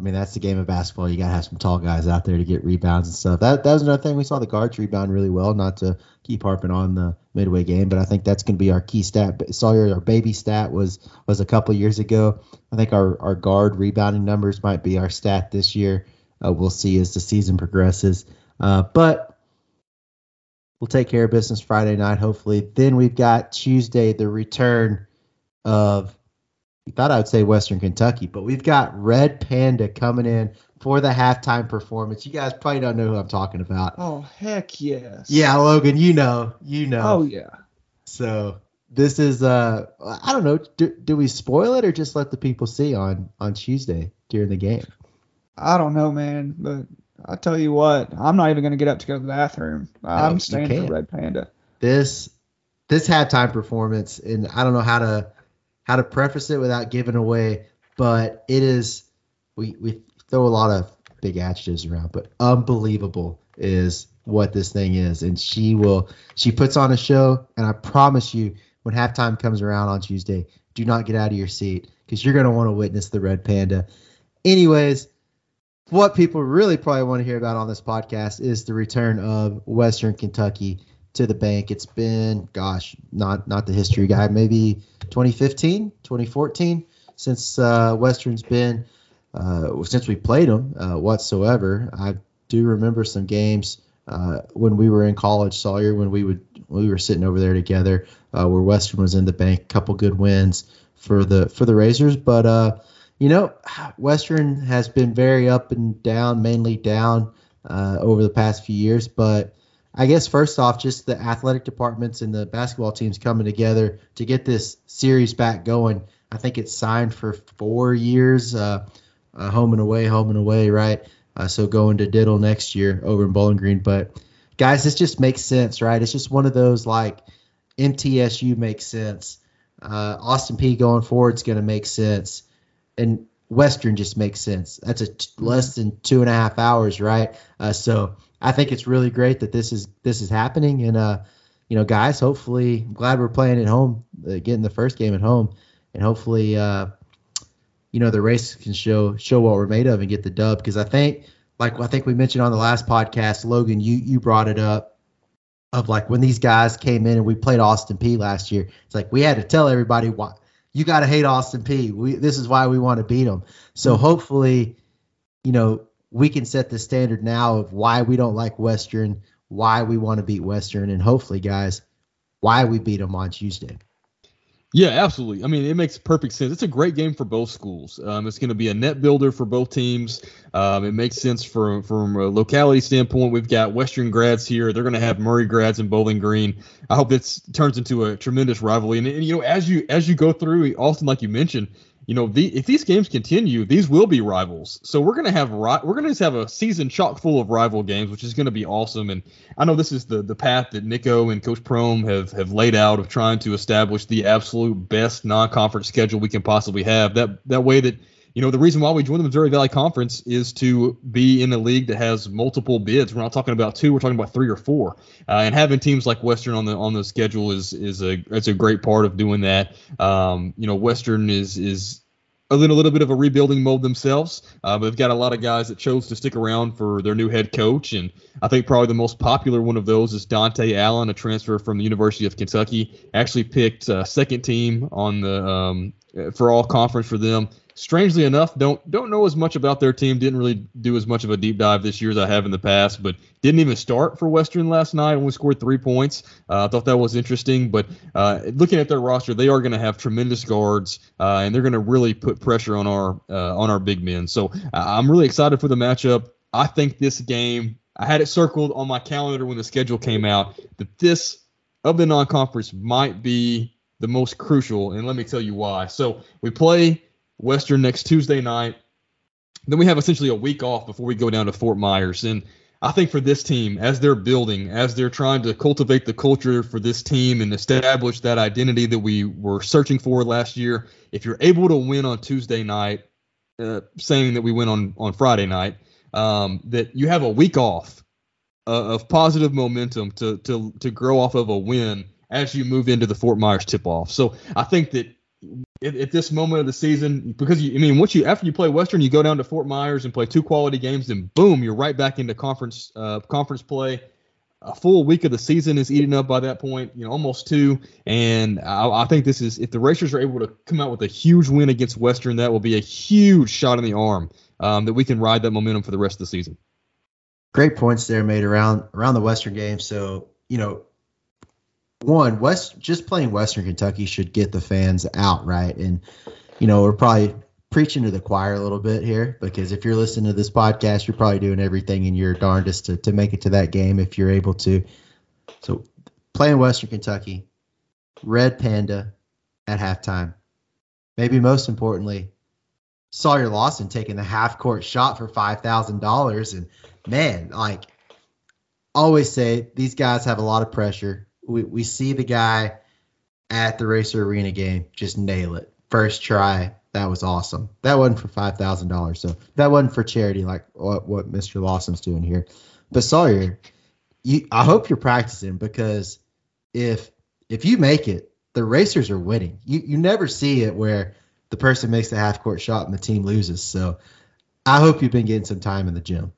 I mean, that's the game of basketball. You got to have some tall guys out there to get rebounds and stuff. That, that was another thing. We saw the guards rebound really well, not to keep harping on the Midway game, but I think that's going to be our key stat. But Sawyer, our baby stat was, was a couple years ago. I think our, our guard rebounding numbers might be our stat this year. Uh, we'll see as the season progresses. Uh, but we'll take care of business Friday night, hopefully. Then we've got Tuesday, the return of, you thought I would say Western Kentucky, but we've got Red Panda coming in for the halftime performance. You guys probably don't know who I'm talking about. Oh, heck yes. Yeah, Logan, you know. You know. Oh, yeah. So this is, uh, I don't know, do, do we spoil it or just let the people see on, on Tuesday during the game? I don't know, man, but I'll tell you what. I'm not even going to get up to go to the bathroom. I'm no, staying for Red Panda. This this halftime performance, and I don't know how to how to preface it without giving away, but it is we, – we throw a lot of big adjectives around, but unbelievable is what this thing is. And she will – she puts on a show, and I promise you, when halftime comes around on Tuesday, do not get out of your seat because you're going to want to witness the Red Panda. Anyways, what people really probably want to hear about on this podcast is the return of Western Kentucky to the bank. It's been, gosh, not not the history guy, maybe twenty fifteen, twenty fourteen since uh, Western's been, uh, since we played them uh, whatsoever. I do remember some games uh, when we were in college, Sawyer, when we would we were sitting over there together, uh, where Western was in the bank. A couple good wins for the for the Razors, but uh, you know, Western has been very up and down, mainly down uh, over the past few years, but I guess first off, just the athletic departments and the basketball teams coming together to get this series back going. I think it's signed for four years, uh, uh, home and away, home and away, right? Uh, so going to Diddle next year over in Bowling Green. But, guys, this just makes sense, right? It's just one of those, like, M T S U makes sense. Uh, Austin P going forward is going to make sense. And Western just makes sense. That's a t- less than two and a half hours, right? Uh, so – I think it's really great that this is this is happening, and uh, you know, guys, hopefully, I'm glad we're playing at home, uh, getting the first game at home, and hopefully, uh, you know, the race can show show what we're made of and get the dub. Because I think, like I think we mentioned on the last podcast, Logan, you you brought it up of like when these guys came in and we played Austin P last year. It's like we had to tell everybody why you got to hate Austin P. We this is why we want to beat them. So hopefully, you know, we can set the standard now of why we don't like Western, why we want to beat Western, and hopefully, guys, why we beat them on Tuesday. Yeah, absolutely. I mean, it makes perfect sense. It's a great game for both schools. Um, it's going to be a net builder for both teams. Um, it makes sense from from a locality standpoint. We've got Western grads here. They're going to have Murray grads in Bowling Green. I hope this turns into a tremendous rivalry. And, and you know, as you as you go through, Austin, like you mentioned, you know, the, if these games continue, these will be rivals. So we're going to have ri- we're going to just have a season chock full of rival games, which is going to be awesome. And I know this is the, the path that Nico and Coach Prohm have, have laid out of trying to establish the absolute best non-conference schedule we can possibly have. That that way that, you know, the reason why we joined the Missouri Valley Conference is to be in a league that has multiple bids. We're not talking about two; we're talking about three or four. Uh, and having teams like Western on the on the schedule is is a it's a great part of doing that. Um, you know, Western is is a little, little bit of a rebuilding mode themselves. Uh, but they've got a lot of guys that chose to stick around for their new head coach, and I think probably the most popular one of those is Dante Allen, a transfer from the University of Kentucky. Actually picked uh, second team on the um, for all conference for them. Strangely enough, don't don't know as much about their team. Didn't really do as much of a deep dive this year as I have in the past, but didn't even start for Western last night. Only scored three points. I uh, thought that was interesting. But uh, looking at their roster, they are going to have tremendous guards, uh, and they're going to really put pressure on our uh, on our big men. So uh, I'm really excited for the matchup. I think this game, I had it circled on my calendar when the schedule came out, that this of the non-conference might be the most crucial, and let me tell you why. So we play Western next Tuesday night. Then we have essentially a week off before we go down to Fort Myers. And I think for this team, as they're building, as they're trying to cultivate the culture for this team and establish that identity that we were searching for last year, if you're able to win on Tuesday night, uh, saying that we win on, on Friday night, um, that you have a week off uh, of positive momentum to, to, to grow off of a win as you move into the Fort Myers tip-off. So I think that at this moment of the season, because you, I mean, once you after you play Western, you go down to Fort Myers and play two quality games, and boom, you're right back into conference uh, conference play. A full week of the season is eaten up by that point, you know, almost two. And I, I think this is, if the Racers are able to come out with a huge win against Western, that will be a huge shot in the arm um, that we can ride that momentum for the rest of the season. Great points there made around around the Western game. So you know, one, West just playing Western Kentucky should get the fans out, right? And, you know, we're probably preaching to the choir a little bit here, because if you're listening to this podcast, you're probably doing everything in your darndest to, to make it to that game if you're able to. So playing Western Kentucky, Red Panda at halftime. Maybe most importantly, Sawyer Lawson taking the half-court shot for five thousand dollars. And, man, like, always say, these guys have a lot of pressure. We we see the guy at the Racer Arena game just nail it. First try, that was awesome. That wasn't for five thousand dollars, so that wasn't for charity like what, what Mister Lawson's doing here. But, Sawyer, you, I hope you're practicing, because if if you make it, the Racers are winning. You you never see it where the person makes the half-court shot and the team loses. So I hope you've been getting some time in the gym.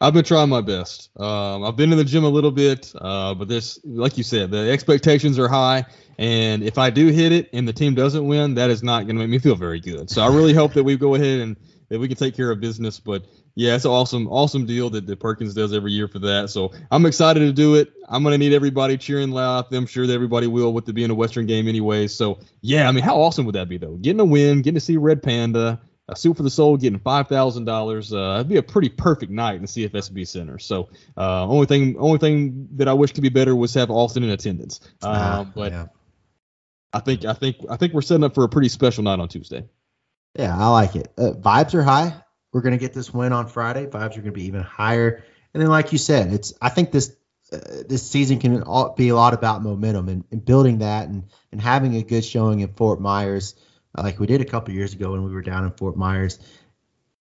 I've been trying my best. Um, I've been in the gym a little bit, uh, but this, like you said, the expectations are high. And if I do hit it and the team doesn't win, that is not going to make me feel very good. So I really hope that we go ahead and that we can take care of business. But, yeah, it's an awesome, awesome deal that, that Perkins does every year for that. So I'm excited to do it. I'm going to need everybody cheering loud. I'm sure that everybody will, with it being a Western game anyway. So, yeah, I mean, how awesome would that be, though? Getting a win, getting to see Red Panda, a suit for the soul, getting five thousand dollars. Uh, that'd be a pretty perfect night in the C F S B Center. So uh, only thing only thing that I wish could be better was have Austin in attendance. Uh, ah, but yeah. I think I think I think we're setting up for a pretty special night on Tuesday. Yeah, I like it. Uh, vibes are high. We're going to get this win on Friday. Vibes are going to be even higher. And then, like you said, it's I think this uh, this season can all be a lot about momentum and, and building that and and having a good showing in Fort Myers, like we did a couple years ago when we were down in Fort Myers.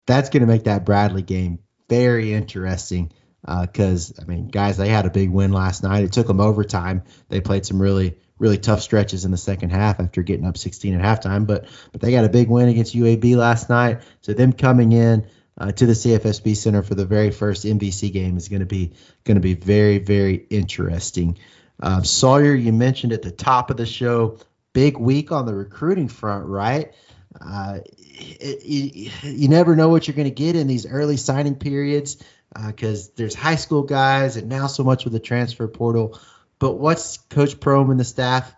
That's going to make that Bradley game very interesting because, uh, I mean, guys, they had a big win last night. It took them overtime. They played some really, really tough stretches in the second half after getting up sixteen at halftime, but but they got a big win against U A B last night. So them coming in uh, to the C F S B Center for the very first M V C game is going to be going to be very, very interesting. Uh, Sawyer, you mentioned at the top of the show, big week on the recruiting front, right? Uh, it, it, you never know what you're going to get in these early signing periods because uh, there's high school guys and now so much with the transfer portal. But what's Coach Prohm and the staff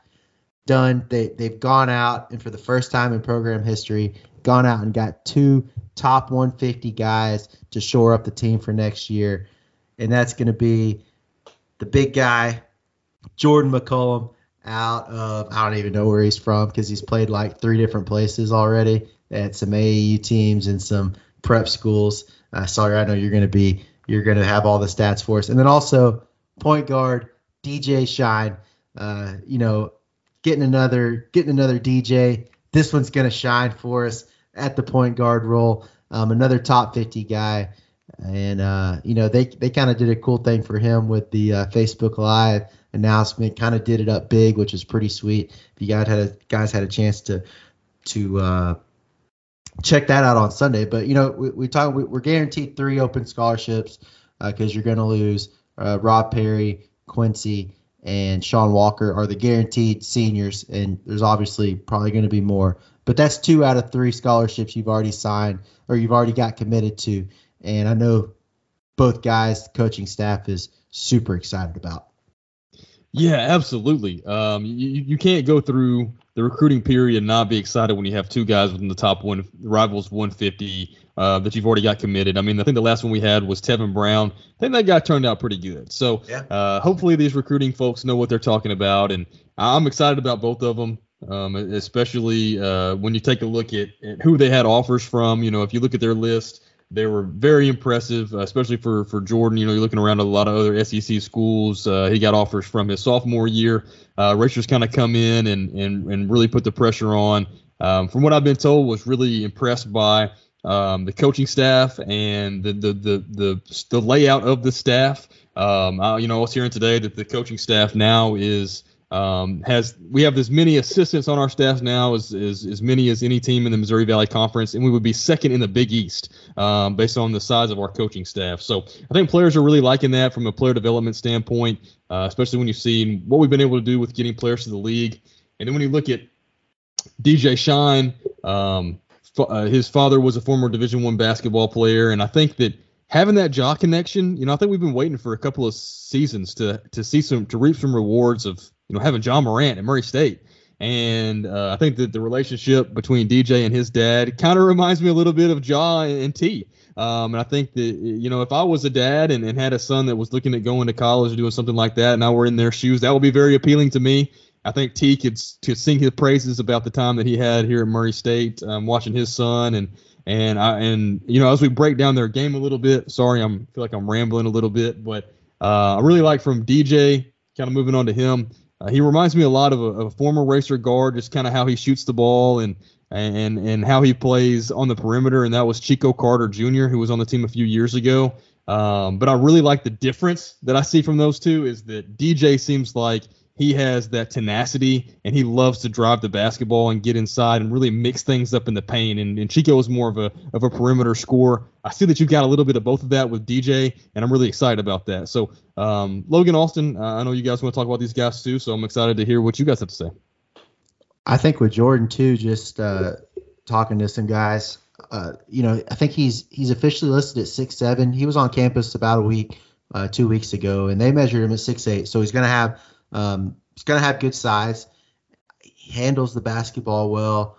done? They, they've gone out and for the first time in program history, gone out and got two top one fifty guys to shore up the team for next year. And that's going to be the big guy, Jordan McCollum, out of, I don't even know where he's from because he's played like three different places already at some A A U teams and some prep schools. Uh, sorry, I know you're going to be, you're going to have all the stats for us. And then also point guard D J Shine, uh, you know, getting another, getting another D J. This one's going to shine for us at the point guard role. Um, another top fifty guy. And, uh, you know, they, they kind of did a cool thing for him with the uh, Facebook Live announcement, kind of did it up big, which is pretty sweet. If you guys had a, guys had a chance to to uh, check that out on Sunday. But, you know, we, we talk, we, we're guaranteed three open scholarships because uh, you're going to lose uh, Rob Perry, Quincy, and Sean Walker are the guaranteed seniors, and there's obviously probably going to be more. But that's two out of three scholarships you've already signed or you've already got committed to. And I know both guys, coaching staff is super excited about. Yeah, absolutely. Um, you, you can't go through the recruiting period and not be excited when you have two guys within the top one, rivals one fifty, uh, that you've already got committed. I mean, I think the last one we had was Tevin Brown. I think that guy turned out pretty good. So yeah. uh, hopefully these recruiting folks know what they're talking about. And I'm excited about both of them. Um, especially uh, when you take a look at, at who they had offers from. You know, if you look at their list, they were very impressive, especially for, for Jordan. You know, you're looking around at a lot of other S E C schools. Uh, he got offers from his sophomore year. Uh, Racer's kind of come in and, and and really put the pressure on. Um, from what I've been told, was really impressed by um, the coaching staff and the the the the, the layout of the staff. Um, I, you know, I was hearing today that the coaching staff now is um, has we have as many assistants on our staff now as, as as many as any team in the Missouri Valley Conference, and we would be second in the Big East um, based on the size of our coaching staff. So I think players are really liking that from a player development standpoint, uh, especially when you've seen what we've been able to do with getting players to the league. And then when you look at D J Shine, um, f- uh, his father was a former Division One basketball player, and I think that having that jaw connection, you know, I think we've been waiting for a couple of seasons to to see some to reap some rewards of, you know, having John Morant at Murray State. And uh, I think that the relationship between D J and his dad kind of reminds me a little bit of Ja and T. Um, and I think that, you know, if I was a dad and, and had a son that was looking at going to college or doing something like that, and I were in their shoes, that would be very appealing to me. I think T could, could sing his praises about the time that he had here at Murray State, um, watching his son. And, and, I, and you know, as we break down their game a little bit, sorry, I feel like I'm rambling a little bit, but uh, I really like from D J, kind of moving on to him, uh, he reminds me a lot of a, of a former Racer guard, just kind of how he shoots the ball and and and how he plays on the perimeter, and that was Chico Carter Junior, who was on the team a few years ago. Um, but I really like the difference that I see from those two is that D J seems like he has that tenacity, and he loves to drive the basketball and get inside and really mix things up in the paint. And, and Chico is more of a of a perimeter scorer. I see that you've got a little bit of both of that with D J, and I'm really excited about that. So, um, Logan, Austin, uh, I know you guys want to talk about these guys too, so I'm excited to hear what you guys have to say. I think with Jordan too, just uh, talking to some guys, uh, you know, I think he's he's officially listed at six seven. He was on campus about a week, uh, two weeks ago, and they measured him at six eight. So he's going to have – Um, he's going to have good size. He handles the basketball well.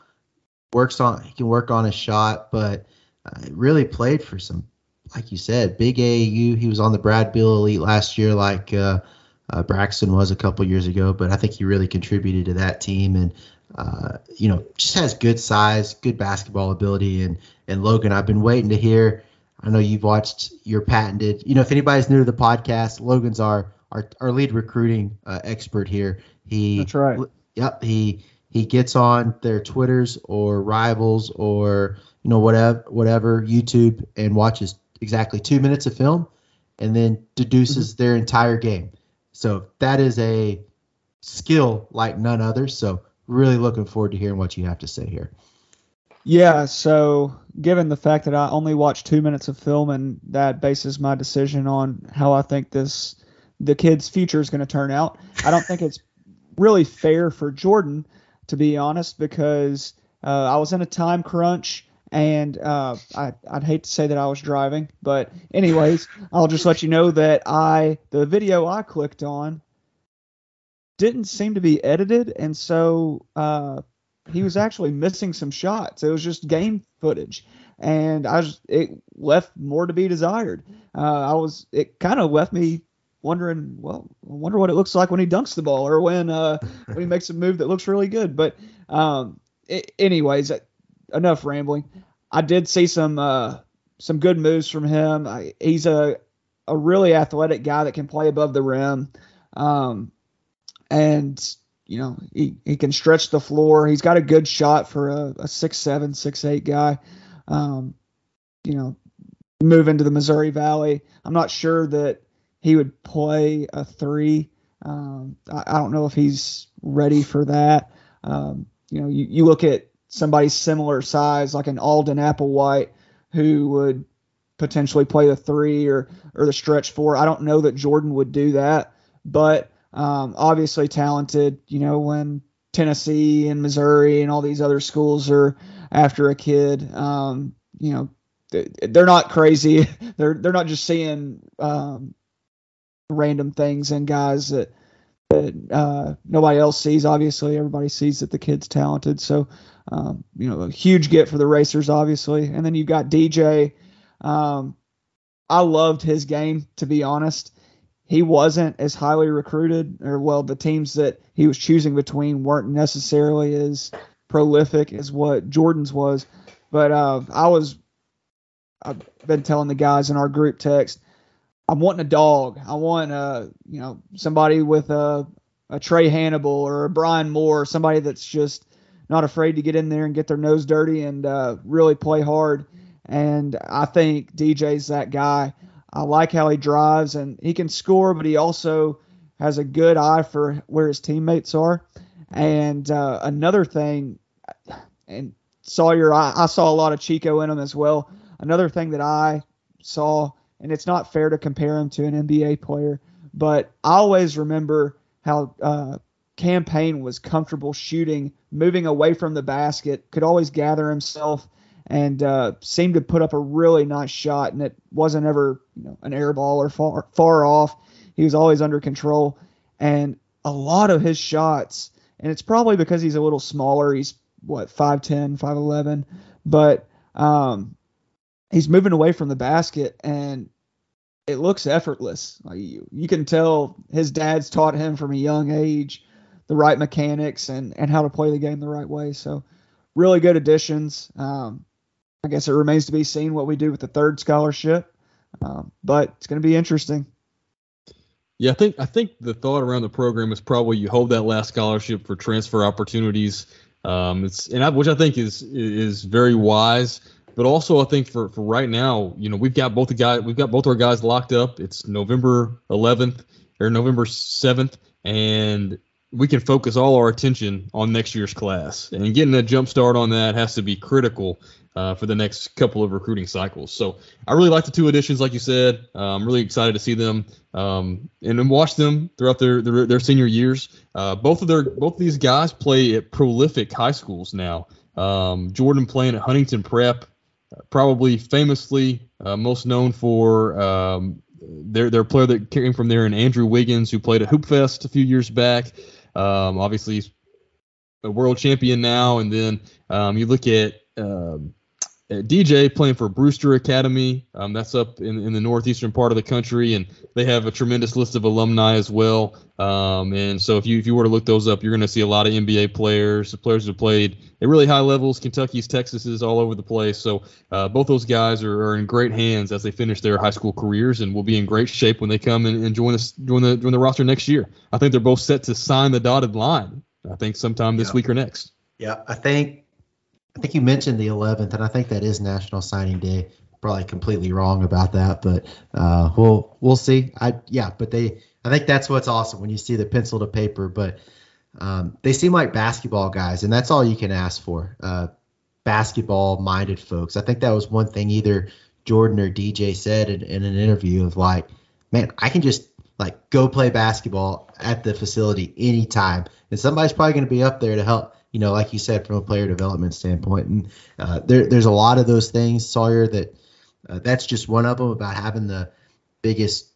Works on he can work on his shot, but uh, really played for some, like you said, big A A U. He was on the Brad Beal Elite last year, like uh, uh, Braxton was a couple years ago. But I think he really contributed to that team, and uh, you know, just has good size, good basketball ability. And and Logan, I've been waiting to hear. I know you've watched your patented. You know, if anybody's new to the podcast, Logan's our. Our, our lead recruiting uh, expert here. He, That's right. Yep. He he gets on their Twitters or Rivals or you know whatever whatever YouTube and watches exactly two minutes of film, and then deduces mm-hmm. their entire game. So that is a skill like none other. So really looking forward to hearing what you have to say here. Yeah. So given the fact that I only watch two minutes of film, and that bases my decision on how I think this. The kid's future is going to turn out. I don't think it's really fair for Jordan, to be honest, because uh, I was in a time crunch, and uh, I, I'd hate to say that I was driving, but anyways, I'll just let you know that I the video I clicked on didn't seem to be edited, and so uh, he was actually missing some shots. It was just game footage. And I was, it left more to be desired. Uh, I was it kind of left me wondering, well, I wonder what it looks like when he dunks the ball or when uh, when he makes a move that looks really good. But um, it, anyways, enough rambling. I did see some uh, some good moves from him. I, he's a, a really athletic guy that can play above the rim. Um, and, you know, he, he can stretch the floor. He's got a good shot for a, a six seven, six eight guy. Um, you know, move into the Missouri Valley. I'm not sure that he would play a three. Um, I, I don't know if he's ready for that. Um, you know, you, you look at somebody similar size, like an Alden Applewhite, who would potentially play the three or or the stretch four. I don't know that Jordan would do that, but um, obviously talented. You know, when Tennessee and Missouri and all these other schools are after a kid, um, you know, they're not crazy. they're they're not just seeing. Um, random things and guys that, that uh, nobody else sees. Obviously, everybody sees that the kid's talented. So, um, you know, a huge get for the Racers, obviously. And then you've got D J. Um, I loved his game, to be honest. He wasn't as highly recruited, or, well, the teams that he was choosing between weren't necessarily as prolific as what Jordan's was. But uh, I was, I've been telling the guys in our group text, I'm wanting a dog. I want, uh, you know, somebody with a, a Trey Hannibal or a Brian Moore, somebody that's just not afraid to get in there and get their nose dirty and uh, really play hard. And I think D J's that guy. I like how he drives and he can score, but he also has a good eye for where his teammates are. And uh, another thing, and Sawyer, I, I saw a lot of Chico in him as well. Another thing that I saw, and it's not fair to compare him to an N B A player, but I always remember how uh, Campaign was comfortable shooting, moving away from the basket, could always gather himself, and uh, seemed to put up a really nice shot, and it wasn't ever, you know, an air ball or far, far off. He was always under control, and a lot of his shots and it's probably because he's a little smaller. He's what, five ten, five eleven, but um, he's moving away from the basket and it looks effortless. Like you, you can tell his dad's taught him from a young age the right mechanics and, and how to play the game the right way. So really good additions. Um, I guess it remains to be seen what we do with the third scholarship, um, but it's going to be interesting. Yeah, I think I think the thought around the program is probably you hold that last scholarship for transfer opportunities. Um, it's and I, which I think is is very wise, but also I think for, for right now, you know, we've got both the guy we've got both our guys locked up. It's November eleventh or November seventh, and we can focus all our attention on next year's class, and getting a jump start on that has to be critical uh, for the next couple of recruiting cycles. So I really like the two additions, like you said. Uh, I'm really excited to see them um, and, and watch them throughout their their, their senior years. Uh, both of their both of these guys play at prolific high schools now. Um, Jordan playing at Huntington Prep, probably famously uh, most known for um, their their player that came from there, and Andrew Wiggins, who played at Hoopfest a few years back. Um, obviously, he's a world champion now. And then um, you look at uh, D J playing for Brewster Academy. Um, that's up in, in the northeastern part of the country, and they have a tremendous list of alumni as well. Um, and so if you if you were to look those up, you're going to see a lot of N B A players, the players who played at really high levels, Kentucky's, Texas's, all over the place. So uh, both those guys are, are in great hands as they finish their high school careers, and will be in great shape when they come and, and join us join the join the roster next year. I think they're both set to sign the dotted line, I think, sometime this yeah. week or next. Yeah, I think. I think you mentioned the eleventh, and I think that is National Signing Day. Probably completely wrong about that, but uh, we'll we'll see. I yeah, but they I think that's what's awesome when you see the pencil to paper. But um, they seem like basketball guys, and that's all you can ask for. Uh, basketball-minded folks. I think that was one thing either Jordan or D J said in, in an interview of like, man, I can just like go play basketball at the facility anytime, and somebody's probably going to be up there to help. You know, like you said, from a player development standpoint, and uh, there, there's a lot of those things, Sawyer. That uh, that's just one of them about having the biggest,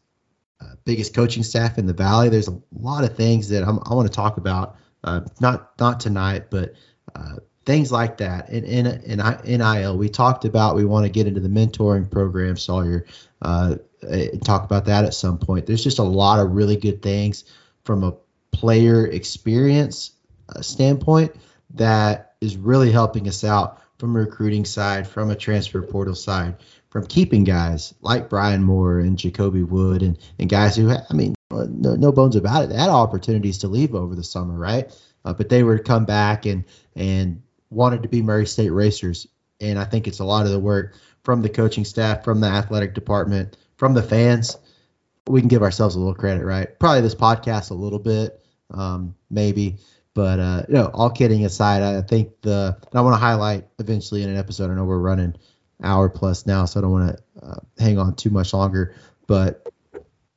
uh, biggest coaching staff in the valley. There's a lot of things that I'm, I want to talk about, uh, not not tonight, but uh, things like that. And in in N I L, we talked about we want to get into the mentoring program, Sawyer. Uh, and talk about that at some point. There's just a lot of really good things from a player experience standpoint that is really helping us out from a recruiting side, from a transfer portal side, from keeping guys like Brian Moore and Jacoby Wood and, and guys who, I mean, no, no bones about it, they had opportunities to leave over the summer, right? Uh, but they were to come back and and wanted to be Murray State Racers. And I think it's a lot of the work from the coaching staff, from the athletic department, from the fans. We can give ourselves a little credit, right? Probably this podcast a little bit, um, maybe. But, uh, you know, all kidding aside, I think the – I want to highlight eventually in an episode. I know we're running hour plus now, so I don't want to uh, hang on too much longer. But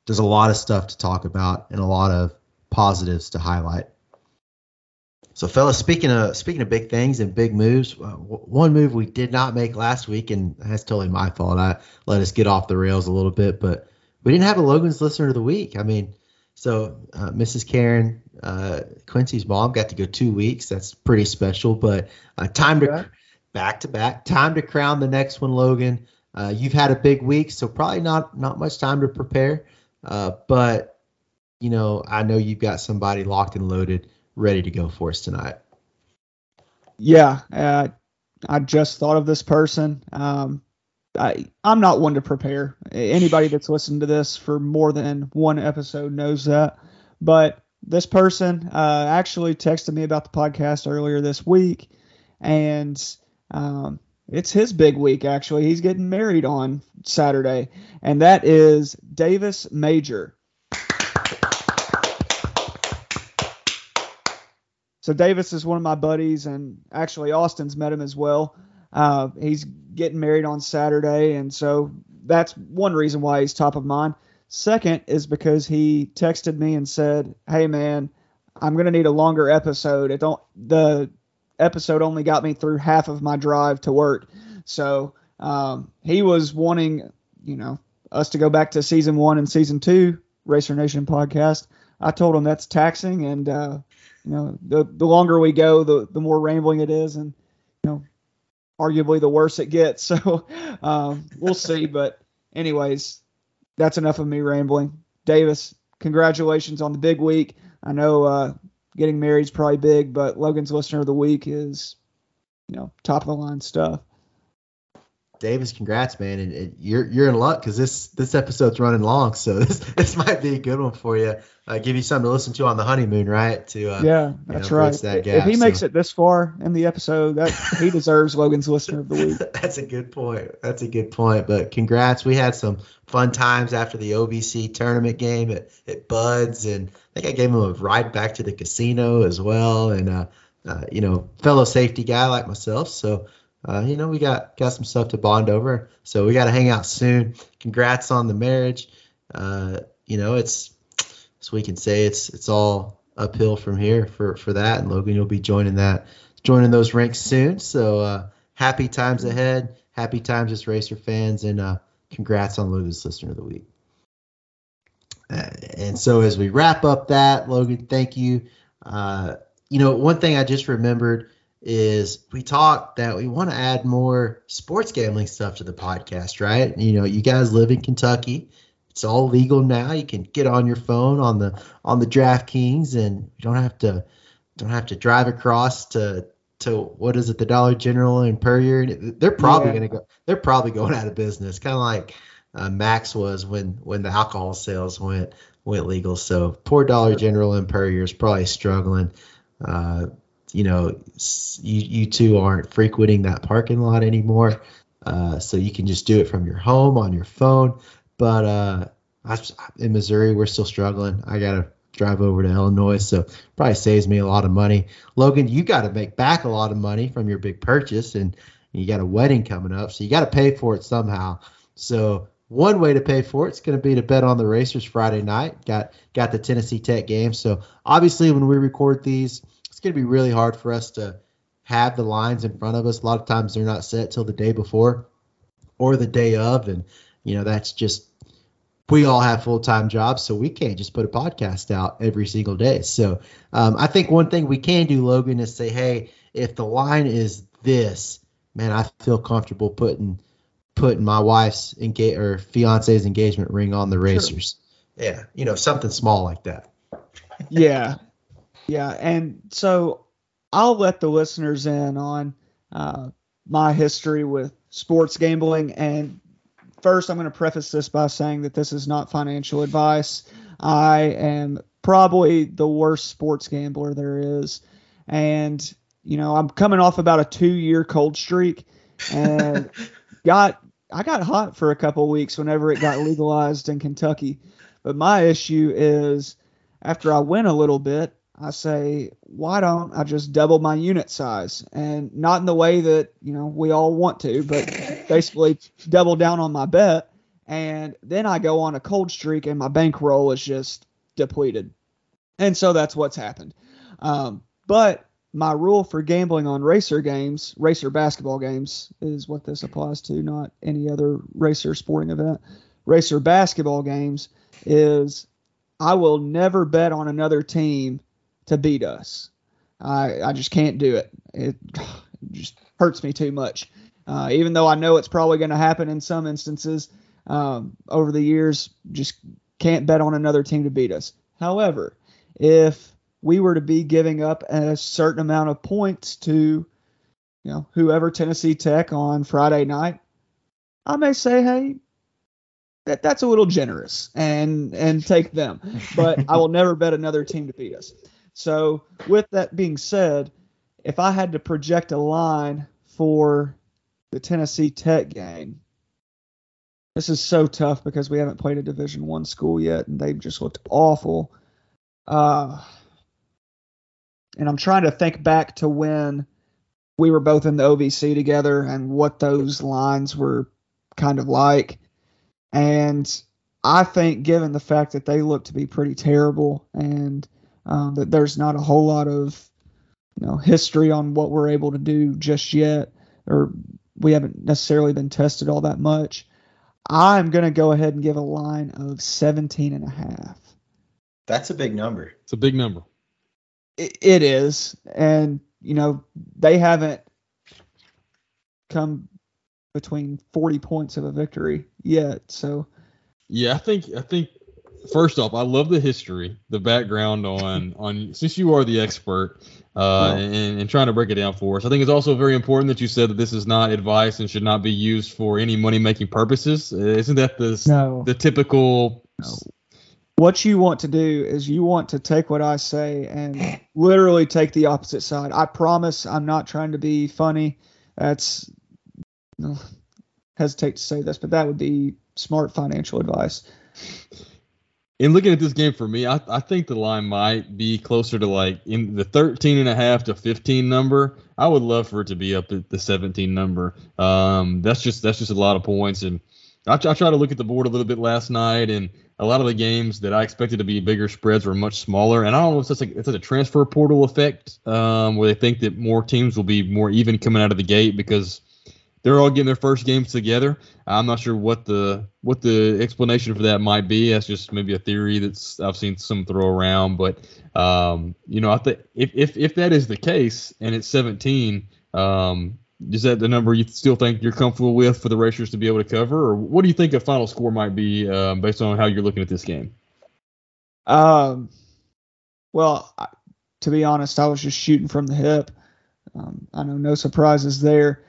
there's a lot of stuff to talk about and a lot of positives to highlight. So, fellas, speaking of speaking of big things and big moves, uh, w- one move we did not make last week, and that's totally my fault. I let us get off the rails a little bit, but we didn't have a Logan's Listener of the Week. I mean – So uh, Missus Karen, uh, Quincy's mom, got to go two weeks. That's pretty special. But uh, time to yeah. back to back, time to crown the next one, Logan. Uh, you've had a big week, so probably not not much time to prepare. Uh, but you know, I know you've got somebody locked and loaded, ready to go for us tonight. Yeah, uh, I just thought of this person. Um, I, I'm not one to prepare. Anybody that's listened to this for more than one episode knows that. But this person uh, actually texted me about the podcast earlier this week, and um, it's his big week, actually. He's getting married on Saturday, and that is Davis Major. So Davis is one of my buddies, and actually Austin's met him as well. Uh, he's getting married on Saturday, and so that's one reason why he's top of mind. Second is because he texted me and said, "Hey man, I'm going to need a longer episode. It don't, the episode only got me through half of my drive to work." So, um, he was wanting, you know, us to go back to season one and season two Racer Nation podcast. I told him that's taxing, and uh, you know, the the longer we go, the the more rambling it is, and you know, arguably the worse it gets. So um, we'll see. But anyways, that's enough of me rambling. Davis, congratulations on the big week. I know uh, getting married is probably big, but Logan's Listener of the Week is, you know, top of the line stuff. Davis, congrats, man, and, and you're you're in luck because this this episode's running long, so this this might be a good one for you. Uh, give you something to listen to on the honeymoon, right? To uh, yeah, that's you know, right. That gap, if he so. makes it this far in the episode, that he deserves Logan's Listener of the Week. That's a good point. That's a good point. But congrats, we had some fun times after the O V C tournament game at at Bud's, and I think I gave him a ride back to the casino as well, and uh, uh you know, fellow safety guy like myself, so. Uh, you know, we got, got some stuff to bond over, so we got to hang out soon. Congrats on the marriage. Uh, you know, it's so we can say it's it's all uphill from here for, for that. And Logan, you'll be joining that, joining those ranks soon. So uh, happy times ahead. Happy times as Racer fans, and uh, congrats on Logan's Listener of the Week. Uh, and so as we wrap up that, Logan, thank you. Uh, you know, one thing I just remembered is we talked that we want to add more sports gambling stuff to the podcast, right? You know, you guys live in Kentucky. It's all legal now. You can get on your phone on the on the DraftKings, and you don't have to don't have to drive across to to what is it, the Dollar General and Puryear. They're probably yeah. gonna go. They're probably going out of business, kind of like uh, Max was when when the alcohol sales went went legal. So poor Dollar General and Puryear is probably struggling. Uh, You know, you, you two aren't frequenting that parking lot anymore, uh, so you can just do it from your home on your phone. But uh, I, in Missouri, we're still struggling. I got to drive over to Illinois, so probably saves me a lot of money. Logan, you got to make back a lot of money from your big purchase, and you got a wedding coming up, so you got to pay for it somehow. So one way to pay for it's going to be to bet on the Racers Friday night. Got got the Tennessee Tech game. So obviously when we record these, it's going to be really hard for us to have the lines in front of us. A lot of times they're not set till the day before or the day of. And, you know, that's just, we all have full-time jobs, so we can't just put a podcast out every single day. So um, I think one thing we can do, Logan, is say, hey, if the line is this, man, I feel comfortable putting putting my wife's engage or fiance's engagement ring on the Racers. Sure. Yeah. You know, something small like that. Yeah. Yeah, and so I'll let the listeners in on uh, my history with sports gambling. And first, I'm going to preface this by saying that this is not financial advice. I am probably the worst sports gambler there is. And, you know, I'm coming off about a two-year cold streak, and got I got hot for a couple of weeks whenever it got legalized in Kentucky. But my issue is after I win a little bit, I say, why don't I just double my unit size? And not in the way that, you know, we all want to, but basically double down on my bet. And then I go on a cold streak and my bankroll is just depleted. And so that's what's happened. Um, but my rule for gambling on racer games, racer basketball games is what this applies to, not any other racer sporting event. Racer basketball games is I will never bet on another team to beat us. I I just can't do it. It just hurts me too much. Uh, even though I know it's probably going to happen in some instances um, over the years, just can't bet on another team to beat us. However, if we were to be giving up a certain amount of points to, you know, whoever Tennessee Tech on Friday night, I may say, hey, that that's a little generous, and and take them. But I will never bet another team to beat us. So with that being said, if I had to project a line for the Tennessee Tech game, this is so tough because we haven't played a Division One school yet, and they've just looked awful. Uh, and I'm trying to think back to when we were both in the O V C together and what those lines were kind of like. And I think given the fact that they look to be pretty terrible and Um, that there's not a whole lot of, you know, history on what we're able to do just yet, or we haven't necessarily been tested all that much. I'm going to go ahead and give a line of seventeen and a half. That's a big number. It's a big number. It, it is. And, you know, they haven't come between forty points of a victory yet. So, yeah, I think, I think, first off, I love the history, the background on, on since you are the expert uh, oh. and, and trying to break it down for us. I think it's also very important that you said that this is not advice and should not be used for any money-making purposes. Isn't that the, no. the typical... No. What you want to do is you want to take what I say and literally take the opposite side. I promise I'm not trying to be funny. That's I hesitate to say this, but that would be smart financial advice. In looking at this game for me, I, I think the line might be closer to like in the thirteen and a half to fifteen number. I would love for it to be up at the seventeen number. Um, that's just that's just a lot of points. And I, I tried to look at the board a little bit last night, and a lot of the games that I expected to be bigger spreads were much smaller. And I don't know if that's like, it's like a transfer portal effect um, where they think that more teams will be more even coming out of the gate because they're all getting their first games together. I'm not sure what the what the explanation for that might be. That's just maybe a theory that's I've seen some throw around. But, um, you know, I think if, if, if that is the case and it's seventeen, um, is that the number you still think you're comfortable with for the Racers to be able to cover? Or what do you think a final score might be uh, based on how you're looking at this game? Um, well, I, to be honest, I was just shooting from the hip. Um, I know no surprises there.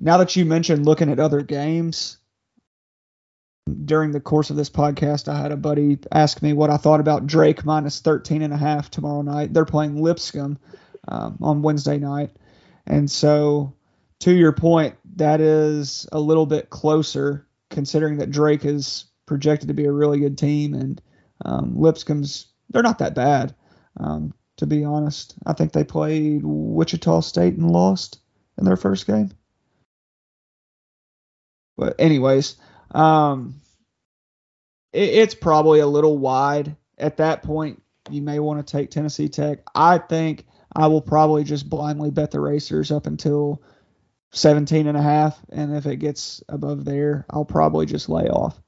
Now that you mentioned looking at other games, during the course of this podcast, I had a buddy ask me what I thought about Drake minus thirteen and a half tomorrow night. They're playing Lipscomb um, on Wednesday night. And so... to your point, that is a little bit closer considering that Drake is projected to be a really good team and um, Lipscomb's, they're not that bad, um, to be honest. I think they played Wichita State and lost in their first game. But anyways, um, it, it's probably a little wide. At that point, you may want to take Tennessee Tech. I think I will probably just blindly bet the Racers up until – seventeen and a half, and if it gets above there, I'll probably just lay off.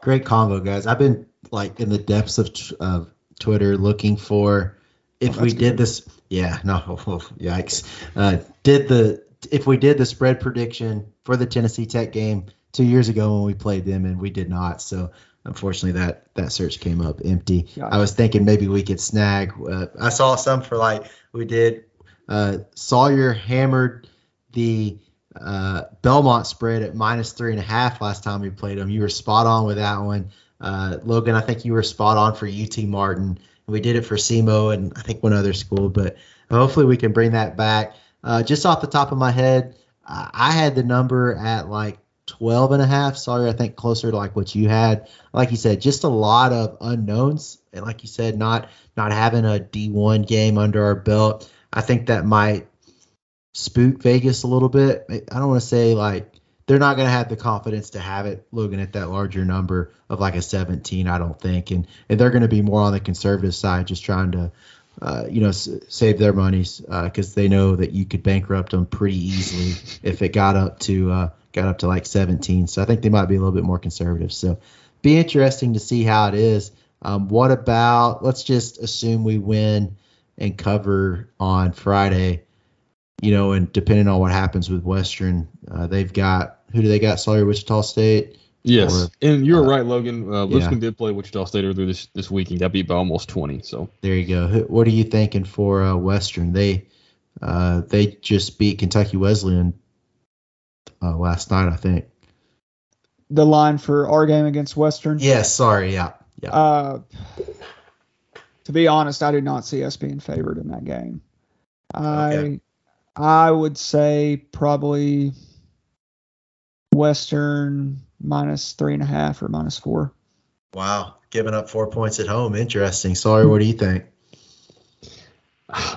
Great combo, guys. I've been like in the depths of t- of Twitter looking for if oh, we good. did this. Yeah, no, oh, oh, yikes. Uh, did the if we did the spread prediction for the Tennessee Tech game two years ago when we played them, and we did not. So unfortunately, that that search came up empty. Gotcha. I was thinking maybe we could snag. Uh, I saw some for like we did. Uh, Sawyer hammered the uh, Belmont spread at minus three and a half last time we played them. You were spot on with that one. Uh, Logan, I think you were spot on for U T Martin. We did it for S E M O and I think one other school, but hopefully we can bring that back. Uh, just off the top of my head, I had the number at like twelve and a half. Sorry, I think closer to like what you had. Like you said, just a lot of unknowns. And like you said, not, not having a D one game under our belt. I think that might spook Vegas a little bit. I don't want to say like they're not going to have the confidence to have it, Logan, at that larger number of like a seventeen, I don't think. And, and they're going to be more on the conservative side, just trying to, uh, you know, s- save their monies because uh, they know that you could bankrupt them pretty easily if it got up to uh, got up to like seventeen. So I think they might be a little bit more conservative. So be interesting to see how it is. Um, what about let's just assume we win and cover on Friday. You know, and depending on what happens with Western, uh, they've got – who do they got? Sawyer, Wichita State? Yes, or, and you're uh, right, Logan. Uh, Lipscomb yeah. did play Wichita State earlier this, this week and got beat by almost twenty. So there you go. What are you thinking for uh, Western? They uh, they just beat Kentucky Wesleyan uh, last night, I think. The line for our game against Western? Yes, yeah, sorry, yeah. yeah. Uh, to be honest, I do not see us being favored in that game. I okay. – I would say probably Western minus three and a half or minus four. Wow. Giving up four points at home. Interesting. Sorry. What do you think?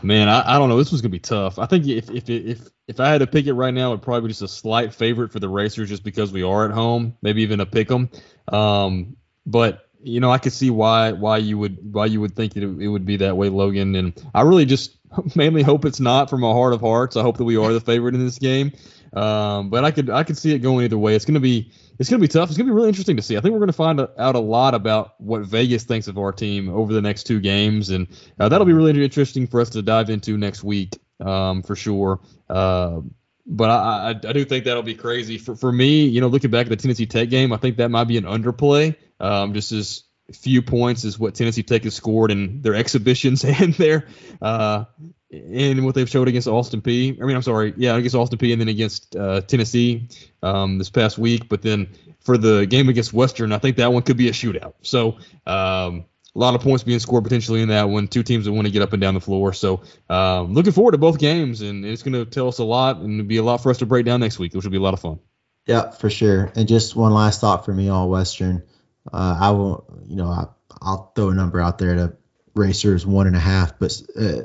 Man, I, I don't know. This was going to be tough. I think if, if, if, if I had to pick it right now, it would probably be just a slight favorite for the Racers just because we are at home, maybe even a pick 'em. Um, but you know, I could see why, why you would, why you would think that it, it would be that way, Logan. And I really just mainly hope it's not from a heart of hearts. I hope that we are the favorite in this game. Um, but I could I could see it going either way. It's gonna be it's gonna be tough. It's gonna be really interesting to see. I think we're gonna find out a lot about what Vegas thinks of our team over the next two games, and uh, that'll be really interesting for us to dive into next week, um, for sure. Uh, but I, I I do think that'll be crazy for for me. You know, looking back at the Tennessee Tech game, I think that might be an underplay. Um, just as few points is what Tennessee Tech has scored in their exhibitions and their uh, in what they've showed against Austin P. I mean, I'm sorry, yeah, against Austin P. and then against uh, Tennessee um, this past week. But then for the game against Western, I think that one could be a shootout. So um, a lot of points being scored potentially in that one. Two teams that want to get up and down the floor. So um, looking forward to both games, and it's going to tell us a lot, and it'll be a lot for us to break down next week, which will be a lot of fun. Yeah, for sure. And just one last thought for me on Western. Uh, I will, you know, I, I'll throw a number out there to Racers one and a half, but uh,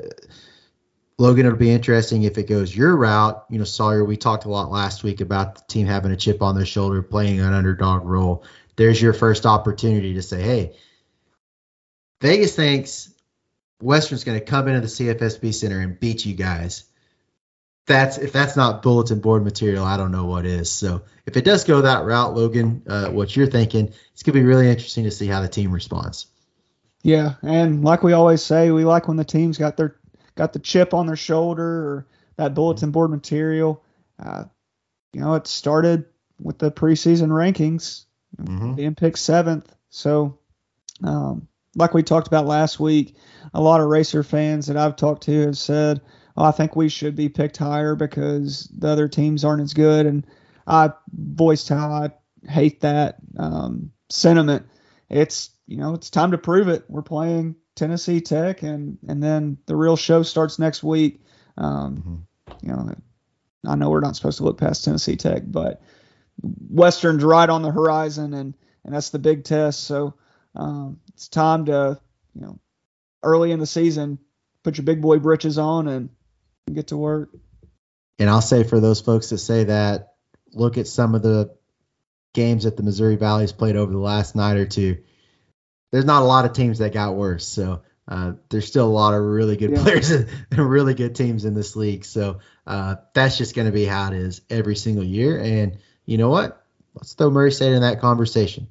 Logan, it'll be interesting if it goes your route. You know, Sawyer, we talked a lot last week about the team having a chip on their shoulder, playing an underdog role. There's your first opportunity to say, hey, Vegas thinks Western's going to come into the C F S B Center and beat you guys. That's if that's not bulletin board material, I don't know what is. So if it does go that route, Logan, uh, what you're thinking, it's going to be really interesting to see how the team responds. Yeah, and like we always say, we like when the team's got their got the chip on their shoulder or that bulletin board material. Uh, you know, it started with the preseason rankings, mm-hmm. being picked seventh. So um, like we talked about last week, a lot of Racer fans that I've talked to have said, I think we should be picked higher because the other teams aren't as good. And I voiced how I hate that um, sentiment. It's, you know, it's time to prove it. We're playing Tennessee Tech, and, and then the real show starts next week. Um, mm-hmm. You know, I know we're not supposed to look past Tennessee Tech, but Western's right on the horizon, and, and that's the big test. So um, it's time to, you know, early in the season, put your big boy britches on and get to work. And I'll say for those folks that say that, look at some of the games that the Missouri Valley's played over the last night or two. There's not a lot of teams that got worse, so uh, there's still a lot of really good yeah. players and really good teams in this league. So uh, that's just going to be how it is every single year. And you know what? Let's throw Murray State in that conversation.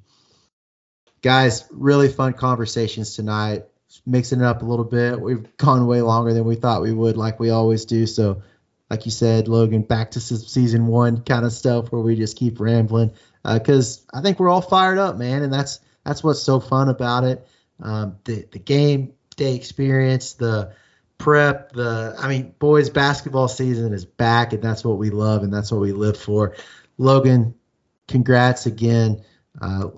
Guys, really fun conversations tonight. Mixing it up a little bit. We've gone way longer than we thought we would, like we always do. So, like you said, Logan, back to season one kind of stuff where we just keep rambling because uh, I think we're all fired up, man, and that's that's what's so fun about it. Um, the the game day experience, the prep, the I mean, boys basketball season is back, and that's what we love and that's what we live for. Logan, congrats again. Uh,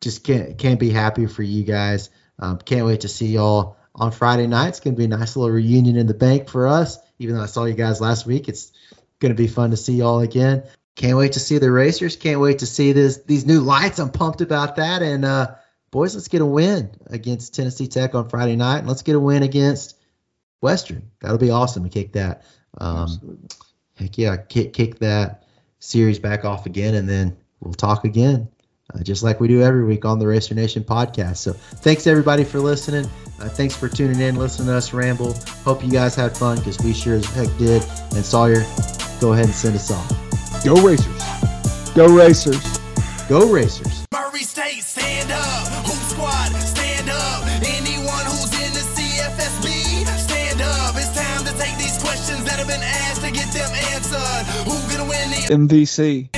just can't can't be happier for you guys. Um, can't wait to see y'all on Friday night. It's going to be a nice little reunion in the bank for us. Even though I saw you guys last week, it's going to be fun to see y'all again. Can't wait to see the Racers. Can't wait to see this these new lights. I'm pumped about that. And, uh, boys, let's get a win against Tennessee Tech on Friday night. And let's get a win against Western. That'll be awesome to kick that. Um, Absolutely. Heck, yeah, kick, kick that series back off again, and then we'll talk again. Uh, just like we do every week on the Racer Nation podcast. So thanks, everybody, for listening. Uh, thanks for tuning in, listening to us ramble. Hope you guys had fun, because we sure as heck did. And Sawyer, go ahead and send us off. Go Racers. Go Racers. Go Racers. Murray State, stand up. Hoop Squad, stand up. Anyone who's in the C F S B, stand up. It's time to take these questions that have been asked to get them answered. Who's going to win the M V C?